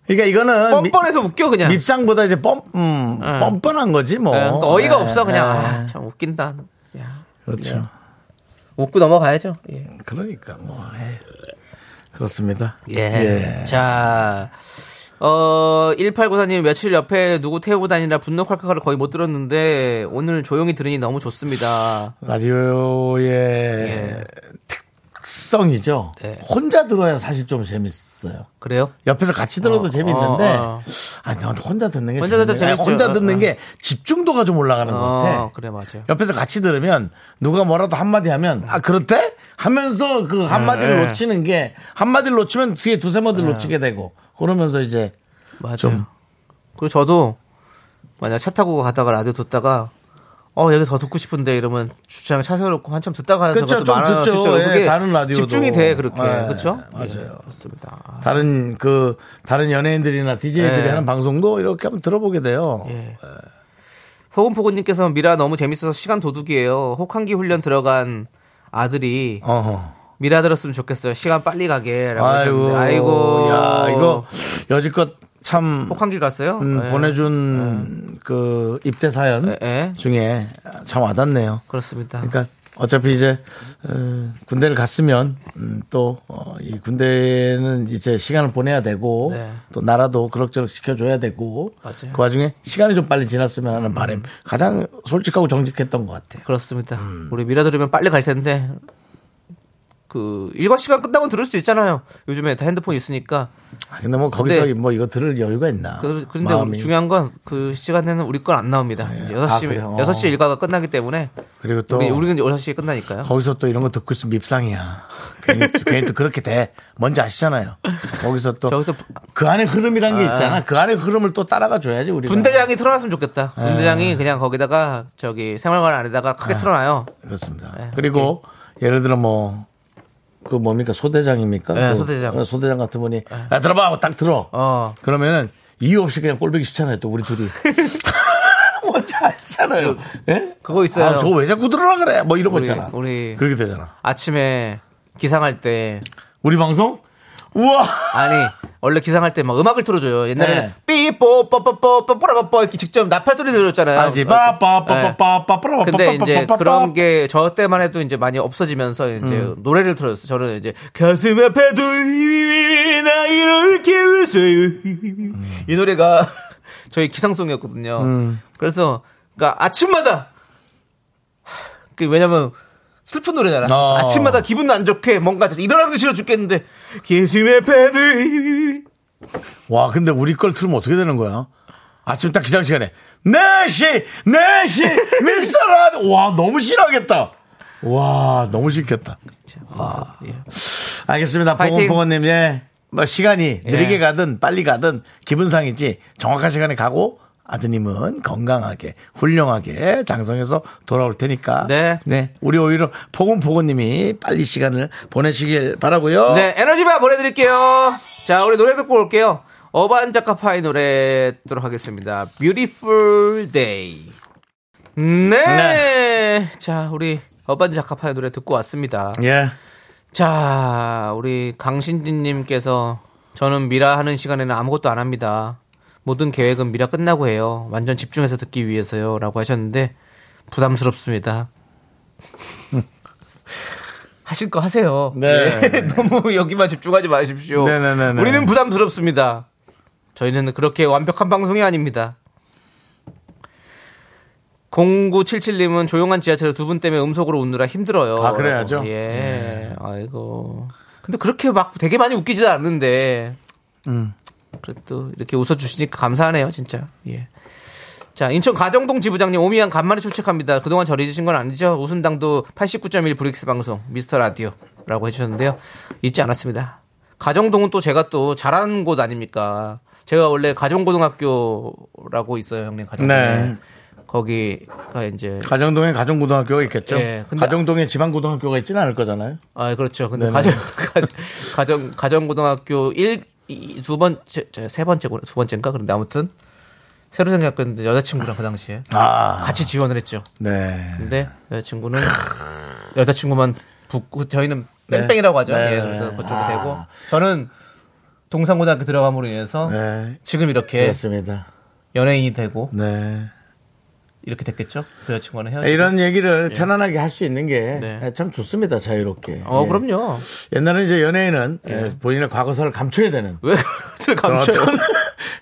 그러니까 이거는 뻔뻔해서 미, 웃겨 그냥 밉상보다 이제 뻔 음, 네. 뻔뻔한 거지 뭐. 네, 그러니까 어이가 네. 없어 그냥. 네. 아, 참 웃긴다. 야, 그렇죠. 그냥. 웃고 넘어가야죠. 예. 그러니까 뭐 에이. 그렇습니다. 예. 예. 자, 어 일팔구사님 며칠 옆에 누구 태우고 다니라 분노 칼칼칼을 거의 못 들었는데 오늘 조용히 들으니 너무 좋습니다. 라디오의 예. 특성이죠. 네. 혼자 들어야 사실 좀 재밌어요. 그래요? 옆에서 같이 들어도 어, 재밌는데, 어, 어. 아니, 혼자 듣는 게 혼자 듣는, 재밌죠. 혼자 듣는 어, 어. 게 집중도가 좀 올라가는 어, 것 같아. 그래, 맞아요. 옆에서 같이 들으면 누가 뭐라도 한마디 하면, 아, 그렇대? 하면서 그 한마디를 네. 놓치는 게, 한마디를 놓치면 뒤에 두세 마디를 네. 놓치게 되고, 그러면서 이제. 맞아요. 좀. 그리고 저도, 만약 차 타고 가다가 라디오 듣다가, 어 여기 더 듣고 싶은데 이러면 주차장 차 세워놓고 한참 듣다가 하는 것도 많아요. 그게 다른 라디오도 집중이 돼 그렇게 네, 그렇죠? 맞아요. 네, 그렇습니다. 다른 그 다른 연예인들이나 디제이들이 네. 하는 방송도 이렇게 한번 들어보게 돼요. 네. 네. 포근포근님께서 미라 너무 재밌어서 시간 도둑이에요. 혹한기 훈련 들어간 아들이 어허. 미라 들었으면 좋겠어요. 시간 빨리 가게라고 하셨는데 아이고 야 이거 여지껏. 참 혹한길 갔어요. 음, 네. 보내준 네. 그 입대 사연 네. 네. 중에 참 와닿네요. 그렇습니다. 그러니까 어차피 이제 어, 군대를 갔으면 음, 또 이 어, 군대는 이제 시간을 보내야 되고 네. 또 나라도 그럭저럭 지켜줘야 되고 맞아요. 그 와중에 시간이 좀 빨리 지났으면 하는 바람 음. 가장 솔직하고 정직했던 것 같아요. 그렇습니다. 음. 우리 미라 들으면 빨리 갈 텐데 그 일과 시간 끝나고 들을 수 있잖아요. 요즘에 다 핸드폰 있으니까. 아, 근데 뭐 거기서 근데, 뭐 이거 들을 여유가 있나? 그, 그런데 마음이. 중요한 건 그 시간에는 우리 건 안 나옵니다. 네. 이제 여섯 시 아, 여섯 시 일과가 끝나기 때문에. 그리고 또 우리, 우리는 여섯 시에 끝나니까요. 거기서 또 이런 거 듣고 있으면 밉상이야. 괜히, 괜히 또 그렇게 돼. 뭔지 아시잖아요. 거기서 또 그 안에 흐름이란 게 있잖아. 그 안에 흐름을 또 따라가 줘야지 우리. 분대장이 틀어놨으면 좋겠다. 네. 분대장이 그냥 거기다가 저기 생활관 안에다가 크게 네. 틀어놔요. 그렇습니다. 네. 그리고 오케이. 예를 들어 뭐. 그 뭡니까 소대장입니까? 네, 그 소대장. 소대장 같은 분이 야, 들어봐 하고 딱 들어. 어. 그러면은 이유 없이 그냥 꼴보기 싫잖아요. 또 우리 둘이. 뭔지 알잖아요. 네? 그거 있어요. 아, 저거 왜 자꾸 들으라 그래? 뭐 이런 우리, 거 있잖아. 우리 그렇게 되잖아. 아침에 기상할 때 우리 방송? 우와. 아니 원래 기상할 때 막 음악을 틀어줘요. 옛날에는 삐뽀 뽀뽀뽀 뽀뽀라뽀 이렇게 직접 나팔 소리 들렸잖아요. 아지 빠빠빠빠빠빠빠빠빠. 근데 이제 그런 게 저 때만 해도 이제 많이 없어지면서 이제 음. 노래를 틀어줬어요. 저는 이제 가슴 앞에도 나이를 깨우세요. 이 노래가 저희 기상송이었거든요. 음. 그래서 그러니까 아침마다 그 왜냐면. 슬픈 노래잖아. 어. 아침마다 기분 안 좋게 뭔가 일어나기도 싫어 죽겠는데 기스의 패드. 와 근데 우리 걸 틀으면 어떻게 되는 거야? 아침 딱 기상 시간에 네 시 네 시 미스터라디오. 와 너무 싫어하겠다. 와 너무 싫겠다. 와. 예. 알겠습니다. 봉원봉원님 예. 뭐 시간이 느리게 예. 가든 빨리 가든 기분상이지 정확한 시간에 가고. 아드님은 건강하게 훌륭하게 장성해서 돌아올 테니까 네, 네. 우리 오히려 포근포근님이 빨리 시간을 보내시길 바라고요. 네, 에너지바 보내드릴게요. 자, 우리 노래 듣고 올게요. 어반작가파이 노래 듣도록 하겠습니다. Beautiful Day. 네, 네. 자, 우리 어반작가파이 노래 듣고 왔습니다. 예. 자, 우리 강신진님께서 저는 미라 하는 시간에는 아무것도 안 합니다. 모든 계획은 미라 끝나고 해요. 완전 집중해서 듣기 위해서요. 라고 하셨는데 부담스럽습니다. 하실 거 하세요. 네. 네. 너무 여기만 집중하지 마십시오. 네네네. 우리는 부담스럽습니다. 저희는 그렇게 완벽한 방송이 아닙니다. 공구칠칠님은 조용한 지하철에 두 분 때문에 음속으로 웃느라 힘들어요. 아 그래야죠. 예. 네. 아이고. 근데 그렇게 막 되게 많이 웃기지도 않는데. 음. 그래도 이렇게 웃어주시니까 감사하네요, 진짜. 예. 자, 인천 가정동 지부장님, 오미양 간만에 출첵합니다. 그동안 절 잊으신 건 아니죠? 웃음당도 팔십구 점 일 브릭스 방송, 미스터 라디오라고 해주셨는데요. 잊지 않았습니다. 가정동은 또 제가 또 잘하는 곳 아닙니까? 제가 원래 가정고등학교라고 있어요, 형님. 가정동. 네. 거기가 이제 가정동에 가정고등학교가 있겠죠. 예, 가정동에 지방고등학교가 있지는 않을 거잖아요. 아, 그렇죠. 근데 가정, 가정 가정고등학교 일, 이, 두 번째, 세 번째, 두 번째인가 그런데 아무튼 새로 생겼는데 여자친구랑 그 당시에 아. 같이 지원을 했죠. 네. 근데 여자친구는 여자친구만 붙고 저희는 뺑뺑이라고 하죠. 네. 예, 그쪽이 아. 되고 저는 동산고등학교 들어감으로 인해서 네. 지금 이렇게 그렇습니다. 연예인이 되고 네. 이렇게 됐겠죠. 그 여자친구는 헤어지고 이런 얘기를 예. 편안하게 할 수 있는 게 참 네. 좋습니다. 자유롭게. 어 예. 그럼요. 옛날에 이제 연예인은 예. 본인의 과거사를 감춰야 되는. 왜 그걸 감춰요? 그런 어떤,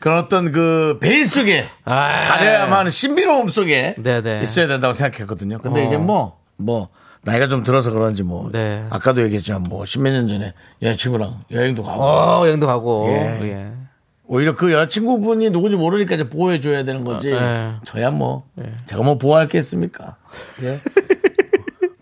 그런 어떤 그 베일 속에 아~ 가려야만 신비로움 속에 네네. 있어야 된다고 생각했거든요. 근데 어. 이제 뭐 뭐. 나이가 좀 들어서 그런지 뭐 네. 아까도 얘기했지만 뭐 십몇 년 전에 여자친구랑 여행도 가고 어, 여행도 가고 예. 예. 오히려 그 여자친구분이 누군지 모르니까 이제 보호해줘야 되는 거지 어, 저야 뭐 예. 제가 뭐 보호할 게 있습니까? 예.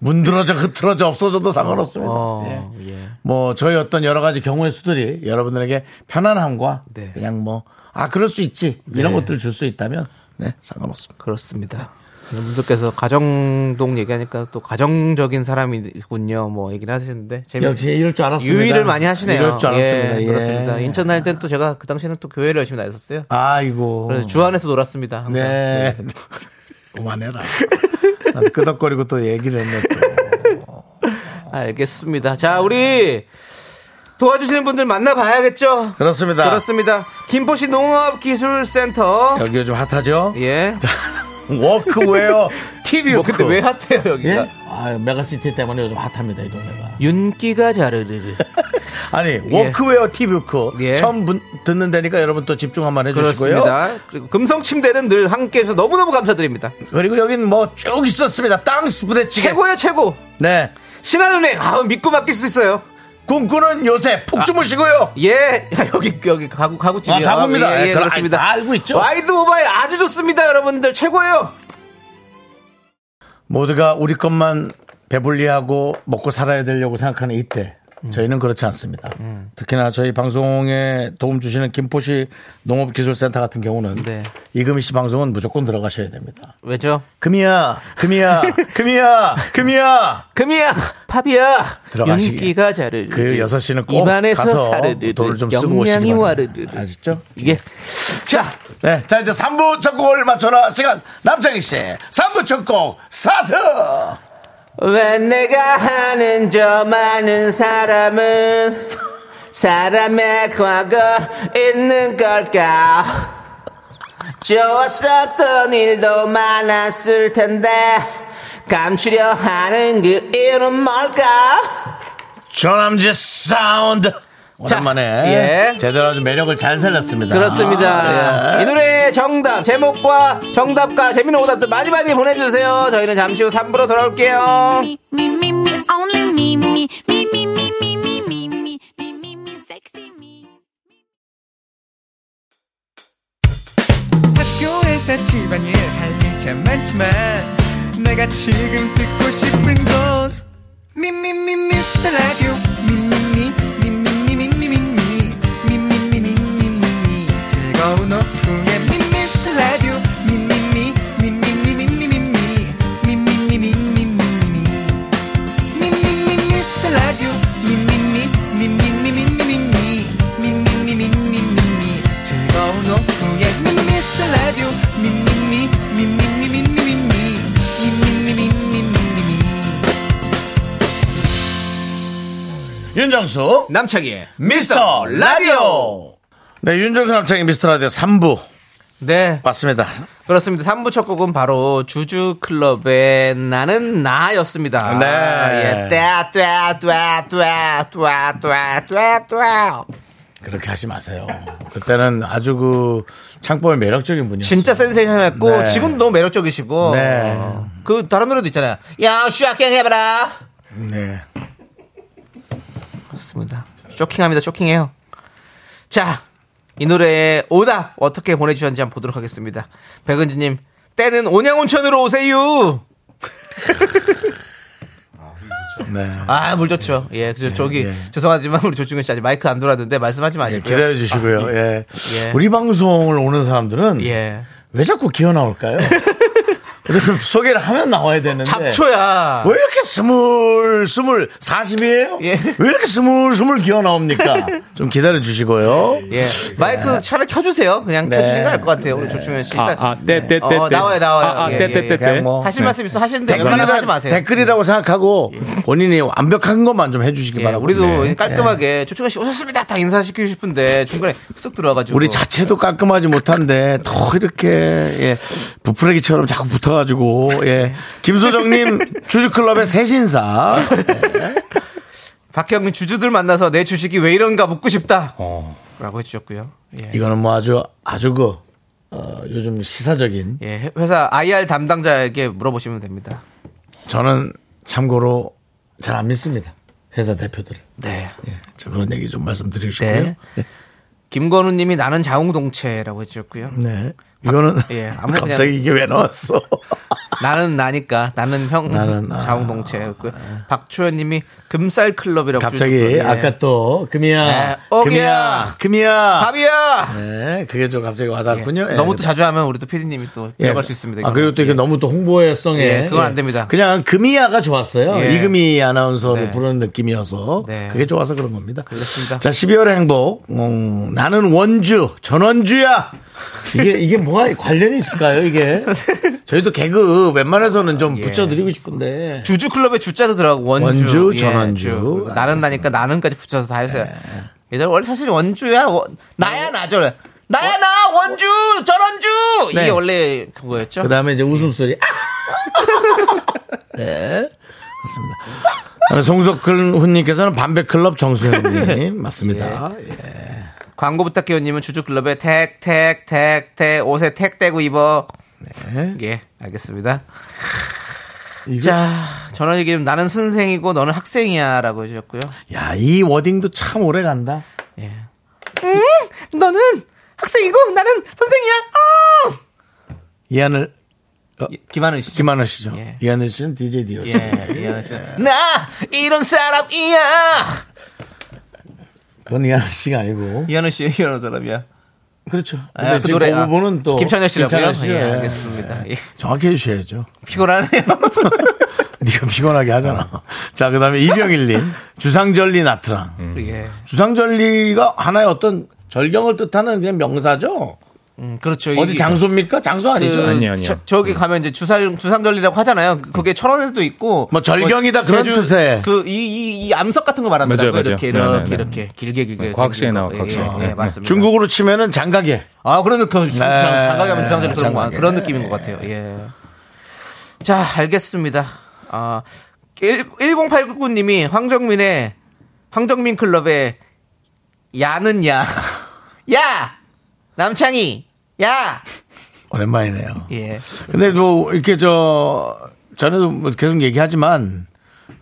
문드러져 흐트러져 없어져도 상관없습니다. 어, 예. 예. 뭐 저희 어떤 여러 가지 경우의 수들이 여러분들에게 편안함과 네. 그냥 뭐 아 그럴 수 있지 이런 네. 것들을 줄 수 있다면 네 상관없습니다. 그렇습니다. 분들께서 가정동 얘기하니까 또 가정적인 사람이군요. 뭐 얘기를 하시는데 재미... 역시 이럴 줄 알았습니다. 유의를 많이 하시네요. 이럴 줄 알았습니다. 예, 예. 그렇습니다. 인천 다닐 땐 또 제가 그 당시에는 또 교회를 열심히 다녔었어요. 아이고. 그래서 주안에서 놀았습니다. 항상. 네. 네. 그만해라. 나도 끄덕거리고 또 얘기를 했네. 또. 알겠습니다. 자, 우리 도와주시는 분들 만나봐야겠죠. 그렇습니다. 그렇습니다. 김포시 농업기술센터. 여기 요즘 핫하죠? 예. 자. 워크웨어 티비 워크. 근데 왜 핫해요 여기가? 예? 아, 메가시티 때문에 요즘 핫합니다 이 동네가. 윤기가 자르르르. 아니 워크웨어 예. 티비 워크 예. 처음 분, 듣는 데니까 여러분 또 집중 한번 해주시고요. 그렇습니다. 그리고 금성침대는 늘 함께해서 너무너무 감사드립니다. 그리고 여기는 뭐 쭉 있었습니다. 땅스 부대찌개 최고야 최고. 네. 신한은행 아우 믿고 맡길 수 있어요. 꿈꾸는 요새 푹 주무시고요. 아, 예, 여기 여기 가구 가구집이요. 아, 가구입니다. 아, 예, 예, 그렇습니다. 아, 다 알고 있죠. 와이드 모바일 아주 좋습니다, 여러분들 최고예요. 모두가 우리 것만 배불리하고 먹고 살아야 되려고 생각하는 이때, 음. 저희는 그렇지 않습니다. 음. 특히나 저희 방송에 도움 주시는 김포시 농업기술센터 같은 경우는 네. 이금희 씨 방송은 무조건 들어가셔야 됩니다. 왜죠? 금이야, 금이야, 금이야, 금이야, 금이야, 팝이야. 들어가시기. 윤기가 자르르. 그 여섯 시는 꼭 가서 사르르르. 돈을 좀 쓰고 오시기 바랍니다. 아시죠? 예. 자, 네, 자 이제 삼 부 첫 곡을 맞춰라 시간 남창희 씨 삼 부 첫 곡 스타트. 왜 내가 하는 저 많은 사람은 사람의 과거 있는 걸까? 좋았었던 일도 많았을 텐데 감추려 하는 그 이유는 뭘까? 조남지 사운드 오랜만에 예. 제대로 아주 매력을 잘 살렸습니다. 그렇습니다. 아, 예. 이 노래의 정답 제목과 정답과 재미있는 오답들 많이 많이 보내주세요. 저희는 잠시 후 삼 부로 돌아올게요. 학교에서 집안일 할 일 참 많지만 내가 지금 듣고 싶은 건 미미미 미스터 라디오 미미미 즐거운 오픈의 미스터 라디오 미미미 미미미 미미미 미미미 미미미 미미미 미스터 라디오 미미미 미미미 미미미 미미미 미미미 즐거운 오픈의 미스터 라디오 미미미 미미미 미미미 미미미 윤정수 남창희의 미스터 라디오. 네, 윤정수 남창희 미스터라디오 삼 부. 네. 맞습니다. 그렇습니다. 삼 부 첫 곡은 바로 주주클럽의 나는 나였습니다. 네. 아, 예. 떼아, 떼아, 떼아, 떼아, 떼아, 떼아, 떼아, 떼아. 그렇게 하지 마세요. 그때는 아주 그 창법의 매력적인 분이었어요. 진짜 센세이션했고, 네. 지금도 너무 매력적이시고. 네. 어. 그, 다른 노래도 있잖아요. 야, 쇼킹 해봐라. 네. 그렇습니다. 쇼킹합니다. 쇼킹해요. 자. 이 노래의 오답 어떻게 보내주셨는지 한번 보도록 하겠습니다. 백은지님 때는 온양온천으로 오세요. 네. 아, 물 좋죠. 예, 저, 예, 저기 예. 죄송하지만 우리 조충현 씨 아직 마이크 안 돌았는데 말씀하지 마시고요. 예, 기다려 주시고요. 아, 예. 예. 우리 방송을 오는 사람들은 예. 왜 자꾸 기어 나올까요? 소개를 하면 나와야 되는데. 잡초야. 왜 이렇게 스물, 스물, 사십이에요? 예. 왜 이렇게 스물, 스물 기어 나옵니까? 좀 기다려 주시고요. 예. 마이크 차를 켜주세요. 그냥 네. 켜주시면 할 것 같아요. 우리 조충현 씨. 아, 아, 네, 네, 네. 어, 나와요, 나와요. 아, 아, 예, 네, 네, 네. 그냥 뭐. 하실 네. 말씀 있어 하시는데 웬만하면 하지 마세요. 댓글이라고 생각하고 예. 본인이 완벽한 것만 좀 해주시기 예. 바랍니다. 우리도 네. 깔끔하게 예. 조충현 씨 오셨습니다. 다 인사시키고 싶은데 중간에 쓱 들어와가지고. 우리 자체도 깔끔하지 못한데 더 이렇게, 예. 부풀레기처럼 자꾸 붙어가지고, 예. 김소정님, 주주클럽의 새신사. 네. 박형민, 주주들 만나서 내 주식이 왜 이런가 묻고 싶다. 어. 라고 해주셨고요. 예. 이거는 뭐 아주, 아주 그, 어, 요즘 시사적인. 예. 회사 아이알 담당자에게 물어보시면 됩니다. 저는 참고로 잘 안 믿습니다. 회사 대표들을. 네. 예. 저 그런 얘기 좀 말씀드리고 싶고요. 네. 네. 김건우 님이 나는 자웅동체라고 해주셨고요. 네. 이거는 아, 예, 갑자기 이게 왜 나왔어? 나는 나니까 나는 형 나는, 자웅동체였고요. 아, 박초연 님이 금쌀클럽이라고 갑자기 예. 아까 또 금이야 네, 금이야 금이야 밥이야 네 그게 좀 갑자기 와닿았군요. 예, 예. 너무 또 자주 하면 우리 또 피디님이 또 들어갈 예. 수 있습니다. 아 그리고 또 이게 예. 너무 또 홍보성에 예, 그건 예. 안 됩니다. 그냥 금이야가 좋았어요. 예. 이금희 아나운서를 네. 부르는 느낌이어서 네. 그게 좋아서 그런 겁니다. 그렇습니다. 자 십이월의 행복 음, 나는 원주 전원주야. 이게 이게 뭐가 관련이 있을까요? 이게 저희도 개그 웬만해서는 좀 아, 예. 붙여드리고 싶은데 주주 클럽에 주자도 들어가고 원주, 원주 예, 전원주 나는 나니까 나는까지 붙여서 다 해서요. 예. 예전 원래 사실 원주야 원, 나야 나죠. 나야 어? 나 원주 전원주 네. 이게 원래 그거였죠. 그다음에 이제 웃음소리. 예. 네 맞습니다. 송석훈님께서는 반백클럽 정수현님 맞습니다. 예. 예. 광고 부탁해요님은 주주클럽에 택, 택, 택, 택, 옷에 택 대고 입어. 네. 예, 알겠습니다. 이게? 자, 전원 얘기 나는 선생이고 너는 학생이야. 라고 해주셨고요. 야, 이 워딩도 참 오래 간다. 예. 음, 너는 학생이고 나는 선생이야. 어! 이한을. 어, 김하늘 씨죠. 김하늘 씨죠. 예. 이한을 씨는 디제이 디오. 예, 이한을 씨는. 나! 이런 사람이야! 그건 이하늘 씨가 아니고. 이하늘 씨의 이런 사람이야. 그렇죠. 아, 그 노래. 오보는 또. 김찬열 씨라고요? 예, 알겠습니다. 예. 정확히 해주셔야죠. 피곤하네요. 네가 피곤하게 하잖아. 자, 그 다음에 이병일님. 주상절리 나트랑. 음. 예. 주상절리가 하나의 어떤 절경을 뜻하는 그냥 명사죠? 음, 그렇죠. 어디 장소입니까? 장소 아니죠? 그, 아니요, 아니요. 저, 저기 음. 가면 이제 주상, 주상절리라고 하잖아요. 그게 천원에도 있고. 뭐 절경이다 그런 제주, 뜻에. 그, 이, 이, 이 암석 같은 거 말합니다. 맞아요, 맞아요. 이렇게, 이렇게, 네네, 이렇게, 네네. 이렇게. 길게, 길게. 과학시에 나와, 과학시에. 예, 예, 네. 네, 맞습니다. 중국으로 치면은 장가게. 아, 그런, 그, 네. 장가게 하면 주상절리 그런 거, 그런 느낌인 것 같아요. 예. 자, 알겠습니다. 아, 일공팔구님이 황정민의, 황정민 클럽의 야는 야. 야! 남창희, 야! 오랜만이네요. 예. 근데 뭐, 이렇게 저, 전에도 계속 얘기하지만,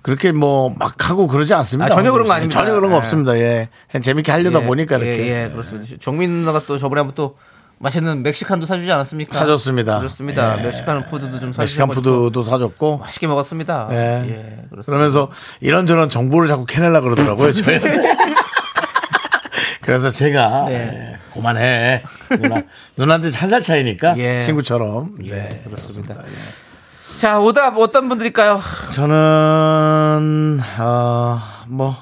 그렇게 뭐, 막 하고 그러지 않습니다. 아, 전혀 그런 거 아닙니다. 전혀 그런 거 예. 없습니다. 예. 그냥 재밌게 하려다 예. 보니까 이렇게. 예, 예. 그렇습니다. 정민 누나가 또 저번에 한번 또, 맛있는 멕시칸도 사주지 않았습니까? 사줬습니다. 그렇습니다. 예. 멕시칸 푸드도 좀 사주고. 멕시칸 푸드도 사줬고. 맛있게 먹었습니다. 예. 예. 그렇습니다. 그러면서 이런저런 정보를 자꾸 캐내려고 그러더라고요, 저희 그래서 제가 네. 그만해 누나 누나한테 한 살 차이니까 예. 친구처럼 네 예, 그렇습니다. 예. 자 오답 어떤 분들일까요? 저는 어, 뭐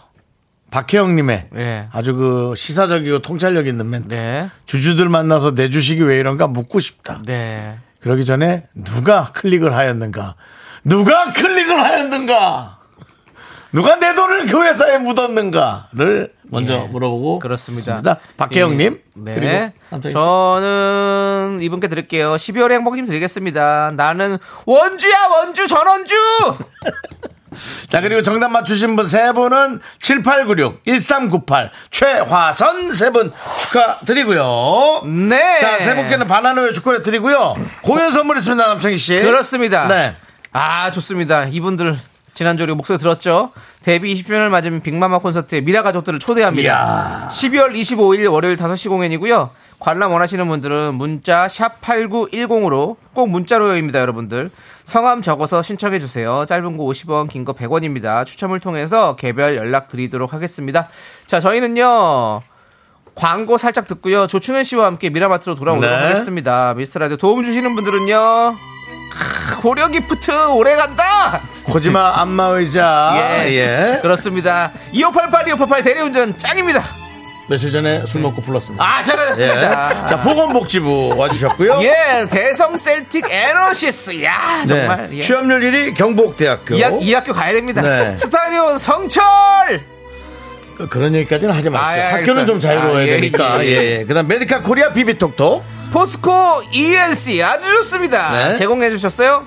박혜영님의 예. 아주 그 시사적이고 통찰력 있는 멘트 네. 주주들 만나서 내 주식이 왜 이런가 묻고 싶다. 네. 그러기 전에 누가 클릭을 하였는가? 누가 클릭을 하였는가? 누가 내 돈을 그 회사에 묻었는가를 먼저 예, 물어보고 그렇습니다. 그렇습니다. 박혜영님 예, 네. 그리고 저는 이분께 드릴게요. 십이월의 행복님 드리겠습니다. 나는 원주야 원주 전원주. 자 그리고 정답 맞추신 분 세 분은 칠팔구육 일삼구팔 최화선 세 분 축하드리고요. 네. 자 세 분께는 바나나우유 축구를 드리고요. 공연 선물 있습니다. 남창희 씨. 그렇습니다. 네. 아 좋습니다. 이분들. 지난주 우리 목소리 들었죠? 데뷔 이십 주년을 맞은 빅마마 콘서트에 미라 가족들을 초대합니다. 이야. 십이월 이십오일 월요일 다섯 시 공연이고요. 관람 원하시는 분들은 문자 샵 팔구일공으로 꼭 문자로입니다. 여러분들. 성함 적어서 신청해 주세요. 짧은 거 오십 원, 긴 거 백 원입니다. 추첨을 통해서 개별 연락 드리도록 하겠습니다. 자, 저희는요. 광고 살짝 듣고요. 조충현 씨와 함께 미라마트로 돌아오도록 네. 하겠습니다. 미스터라디오 도움 주시는 분들은요. 고려기프트 오래간다 고지마 안마의자. 예, 예. 그렇습니다. 이오팔팔 이오팔팔 대리운전 짱입니다. 며칠 전에 술 먹고 불렀습니다. 아, 잘하셨습니다. 예. 자, 보건복지부 와주셨고요. 예, 대성셀틱 에너시스. 야, 정말. 네. 예. 취업률 일 위 경북대학교. 이, 이 학교 가야 됩니다. 네. 스타리온 성철. 그런 얘기까지는 하지 마세요. 아, 예, 학교는 좀 자유로워야 아, 예, 되니까. 예, 예. 예. 그 다음 메디카 코리아 비비톡톡. 포스코 이엔씨 아주 좋습니다. 네. 제공해 주셨어요.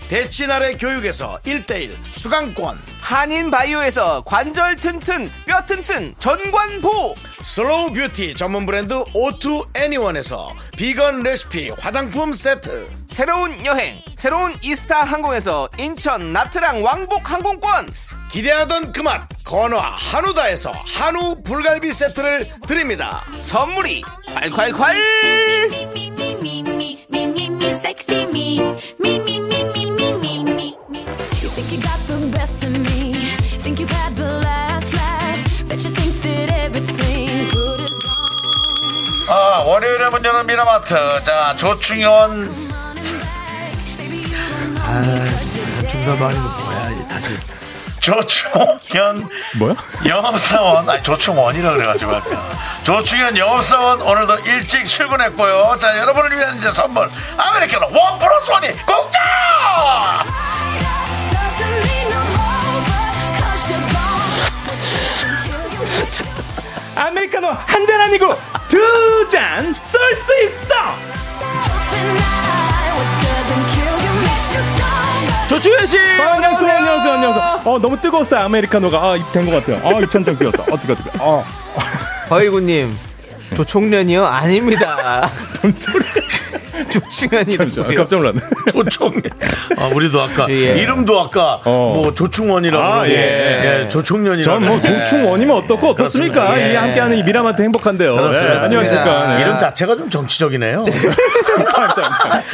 대치나래 교육에서 일 대일 수강권, 한인바이오에서 관절 튼튼 뼈 튼튼 전관보, 슬로우 뷰티 전문 브랜드 오투 애니원에서 비건 레시피 화장품 세트, 새로운 여행 새로운 이스타 항공에서 인천 나트랑 왕복 항공권, 기대하던 그 맛 건화 한우다에서 한우 불갈비 세트를 드립니다. 선물이 콸콸콸. 아, 월요일에 문 여는 미라마트. 자, 조충현. 아, 중사도 아니고 뭐야 다시. 조충현 뭐야? 영업사원. 아니, 조충원이라 그래가지고 아까. 조충현 영업사원 오늘도 일찍 출근했고요. 자, 여러분을 위한 이제 선물 아메리카노 원 플러스 원이 공짜. 아메리카노 한 잔 아니고 두 잔 쏠 수 있어. 조충현 씨, 아, 안녕하세요, 안녕하세요, 안녕하세요. 어, 너무 뜨거웠어요 아메리카노가. 아, 입 된 것 같아요. 아, 입 천장 끼었어. 어, 뜨거, 뜨거. 어, 허이구님, 조총련이요? 아닙니다. 뭔 소리? 조충현이 깜짝 놀랐네. 조충. 아, 우리도 아까 예. 이름도 아까 어. 뭐 조충원이라고. 아, 예. 예. 예. 조충년이라고. 전 뭐 조충원이면 어떻고 어떻습니까? 예. 이 함께하는 이 미라마트 행복한데요. 예. 안녕하십니까. 네. 이름 자체가 좀 정치적이네요.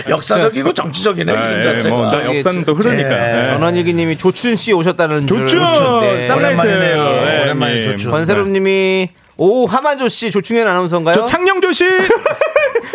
역사적이고 정치적이네. 아, 이름 자체가. 뭐, 역사는 또 흐르니까. 예. 예. 전원일기님이 조춘 씨 오셨다는 줄. 조춘. 네. 오랜만이네요. 예. 오랜만에 예. 조춘. 권세롬님이 오, 하만조 씨, 조충현 아나운서인가요? 저 창녕조 씨.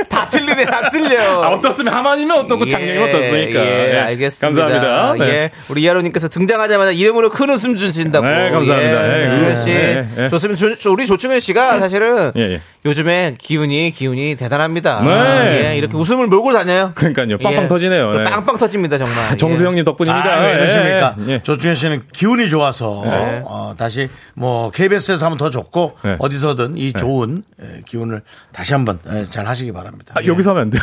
다 틀리네, 다 틀려. 아, 어떻으면 하만이면 어떻고, 예, 장면이 어떻습니까? 예, 예, 알겠습니다. 감사합니다. 네. 예, 우리 이하로님께서 등장하자마자 이름으로 큰 웃음 주신다고. 네, 감사합니다. 예, 예, 조충현 씨. 예, 예. 좋습니다. 조, 조, 우리 조충현 씨가 사실은 예, 예. 요즘에 기운이, 기운이 대단합니다. 네. 예, 이렇게 웃음을 몰고 다녀요. 그러니까요. 빵빵 예. 터지네요. 네. 빵빵 터집니다, 정말. 아, 정수 형님 덕분입니다. 아, 예, 그러십니까? 예. 조충현 씨는 기운이 좋아서 예. 어, 다시 뭐 케이비에스에서 하면 더 좋고 예. 어디서든 이 좋은 예. 기운을 다시 한번 예, 잘 하시기 바랍니다. 아, 예. 여기서 하면 안 돼요.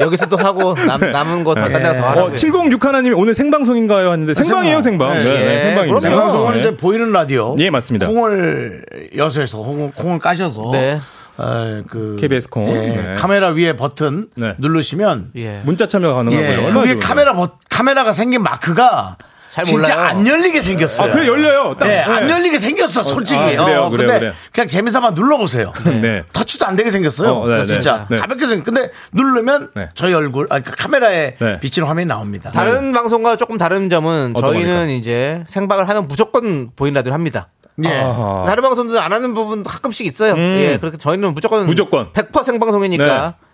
여기서 또 하고 남, 남은 거 다 딴 데가 더 하라고요. 칠공육 하나님이 오늘 생방송인가요 하는데 생방이에요. 생방. 네, 네, 네, 생방입니다. 생방송은 네. 이제 보이는 라디오. 예, 맞습니다. 콩을 여서에서 콩, 콩을 까셔서 네. 어, 그 케이비에스 콩 예, 네. 카메라 위에 버튼 네. 누르시면 예. 문자 참여가 가능하고요. 예, 그 위에 카메라 버, 카메라가 생긴 마크가 잘 진짜 몰라요. 안 열리게 생겼어요. 아, 그래 열려요. 딱. 네, 네. 안 열리게 생겼어, 솔직히. 아, 그래요, 어, 그래요, 근데 그래요. 그냥 재미삼아 눌러보세요. 네. 터치도 안 되게 생겼어요. 어, 네, 진짜 네. 가볍게 생겼. 근데 누르면 네. 저희 얼굴, 아니, 그러니까 카메라에 네. 비치는 화면이 나옵니다. 다른 네. 방송과 조금 다른 점은 저희는 거니까? 이제 생방을 하면 무조건 보이는 라디오를 합니다. 예. 아하. 다른 방송들은 안 하는 부분도 가끔씩 있어요. 음. 예, 그렇게 저희는 무조건 무조건 백 퍼센트 생방송이니까. 네.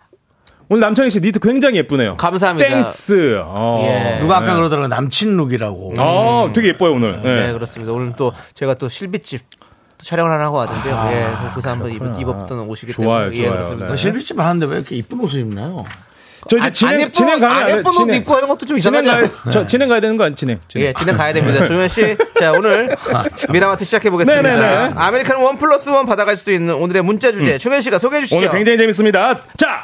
오늘 남창희 씨 니트 굉장히 예쁘네요. 감사합니다. 땡스. 어. 예. 누가 아까 네. 그러더라고요. 남친룩이라고. 아, 음. 되게 예뻐요 오늘. 네. 네, 그렇습니다. 오늘 또 제가 또 실비집 또 촬영을 하나 하고 왔는데요. 아, 예, 그래서 한번 입었던 옷이기 좋아요, 때문에. 좋아요. 예, 그렇습니다. 네. 실비집 하는데 왜 이렇게 이쁜 옷을 입나요? 저 이제 아, 진행, 예쁜, 진행 가야 돼요. 안 예쁜 옷 입고 하는 것도 좀 이상하잖아요. 저 진행 가야 되는 거 아니에요? 진행. 진행. 예, 진행 가야 됩니다. 조현 씨. 자, 오늘 아, 미라마트 시작해 보겠습니다. 아메리카노 원 플러스 원 받아갈 수도 있는 오늘의 문자 주제. 음. 조현 씨가 소개해 주시죠. 오늘 굉장히 재밌습니다. 자,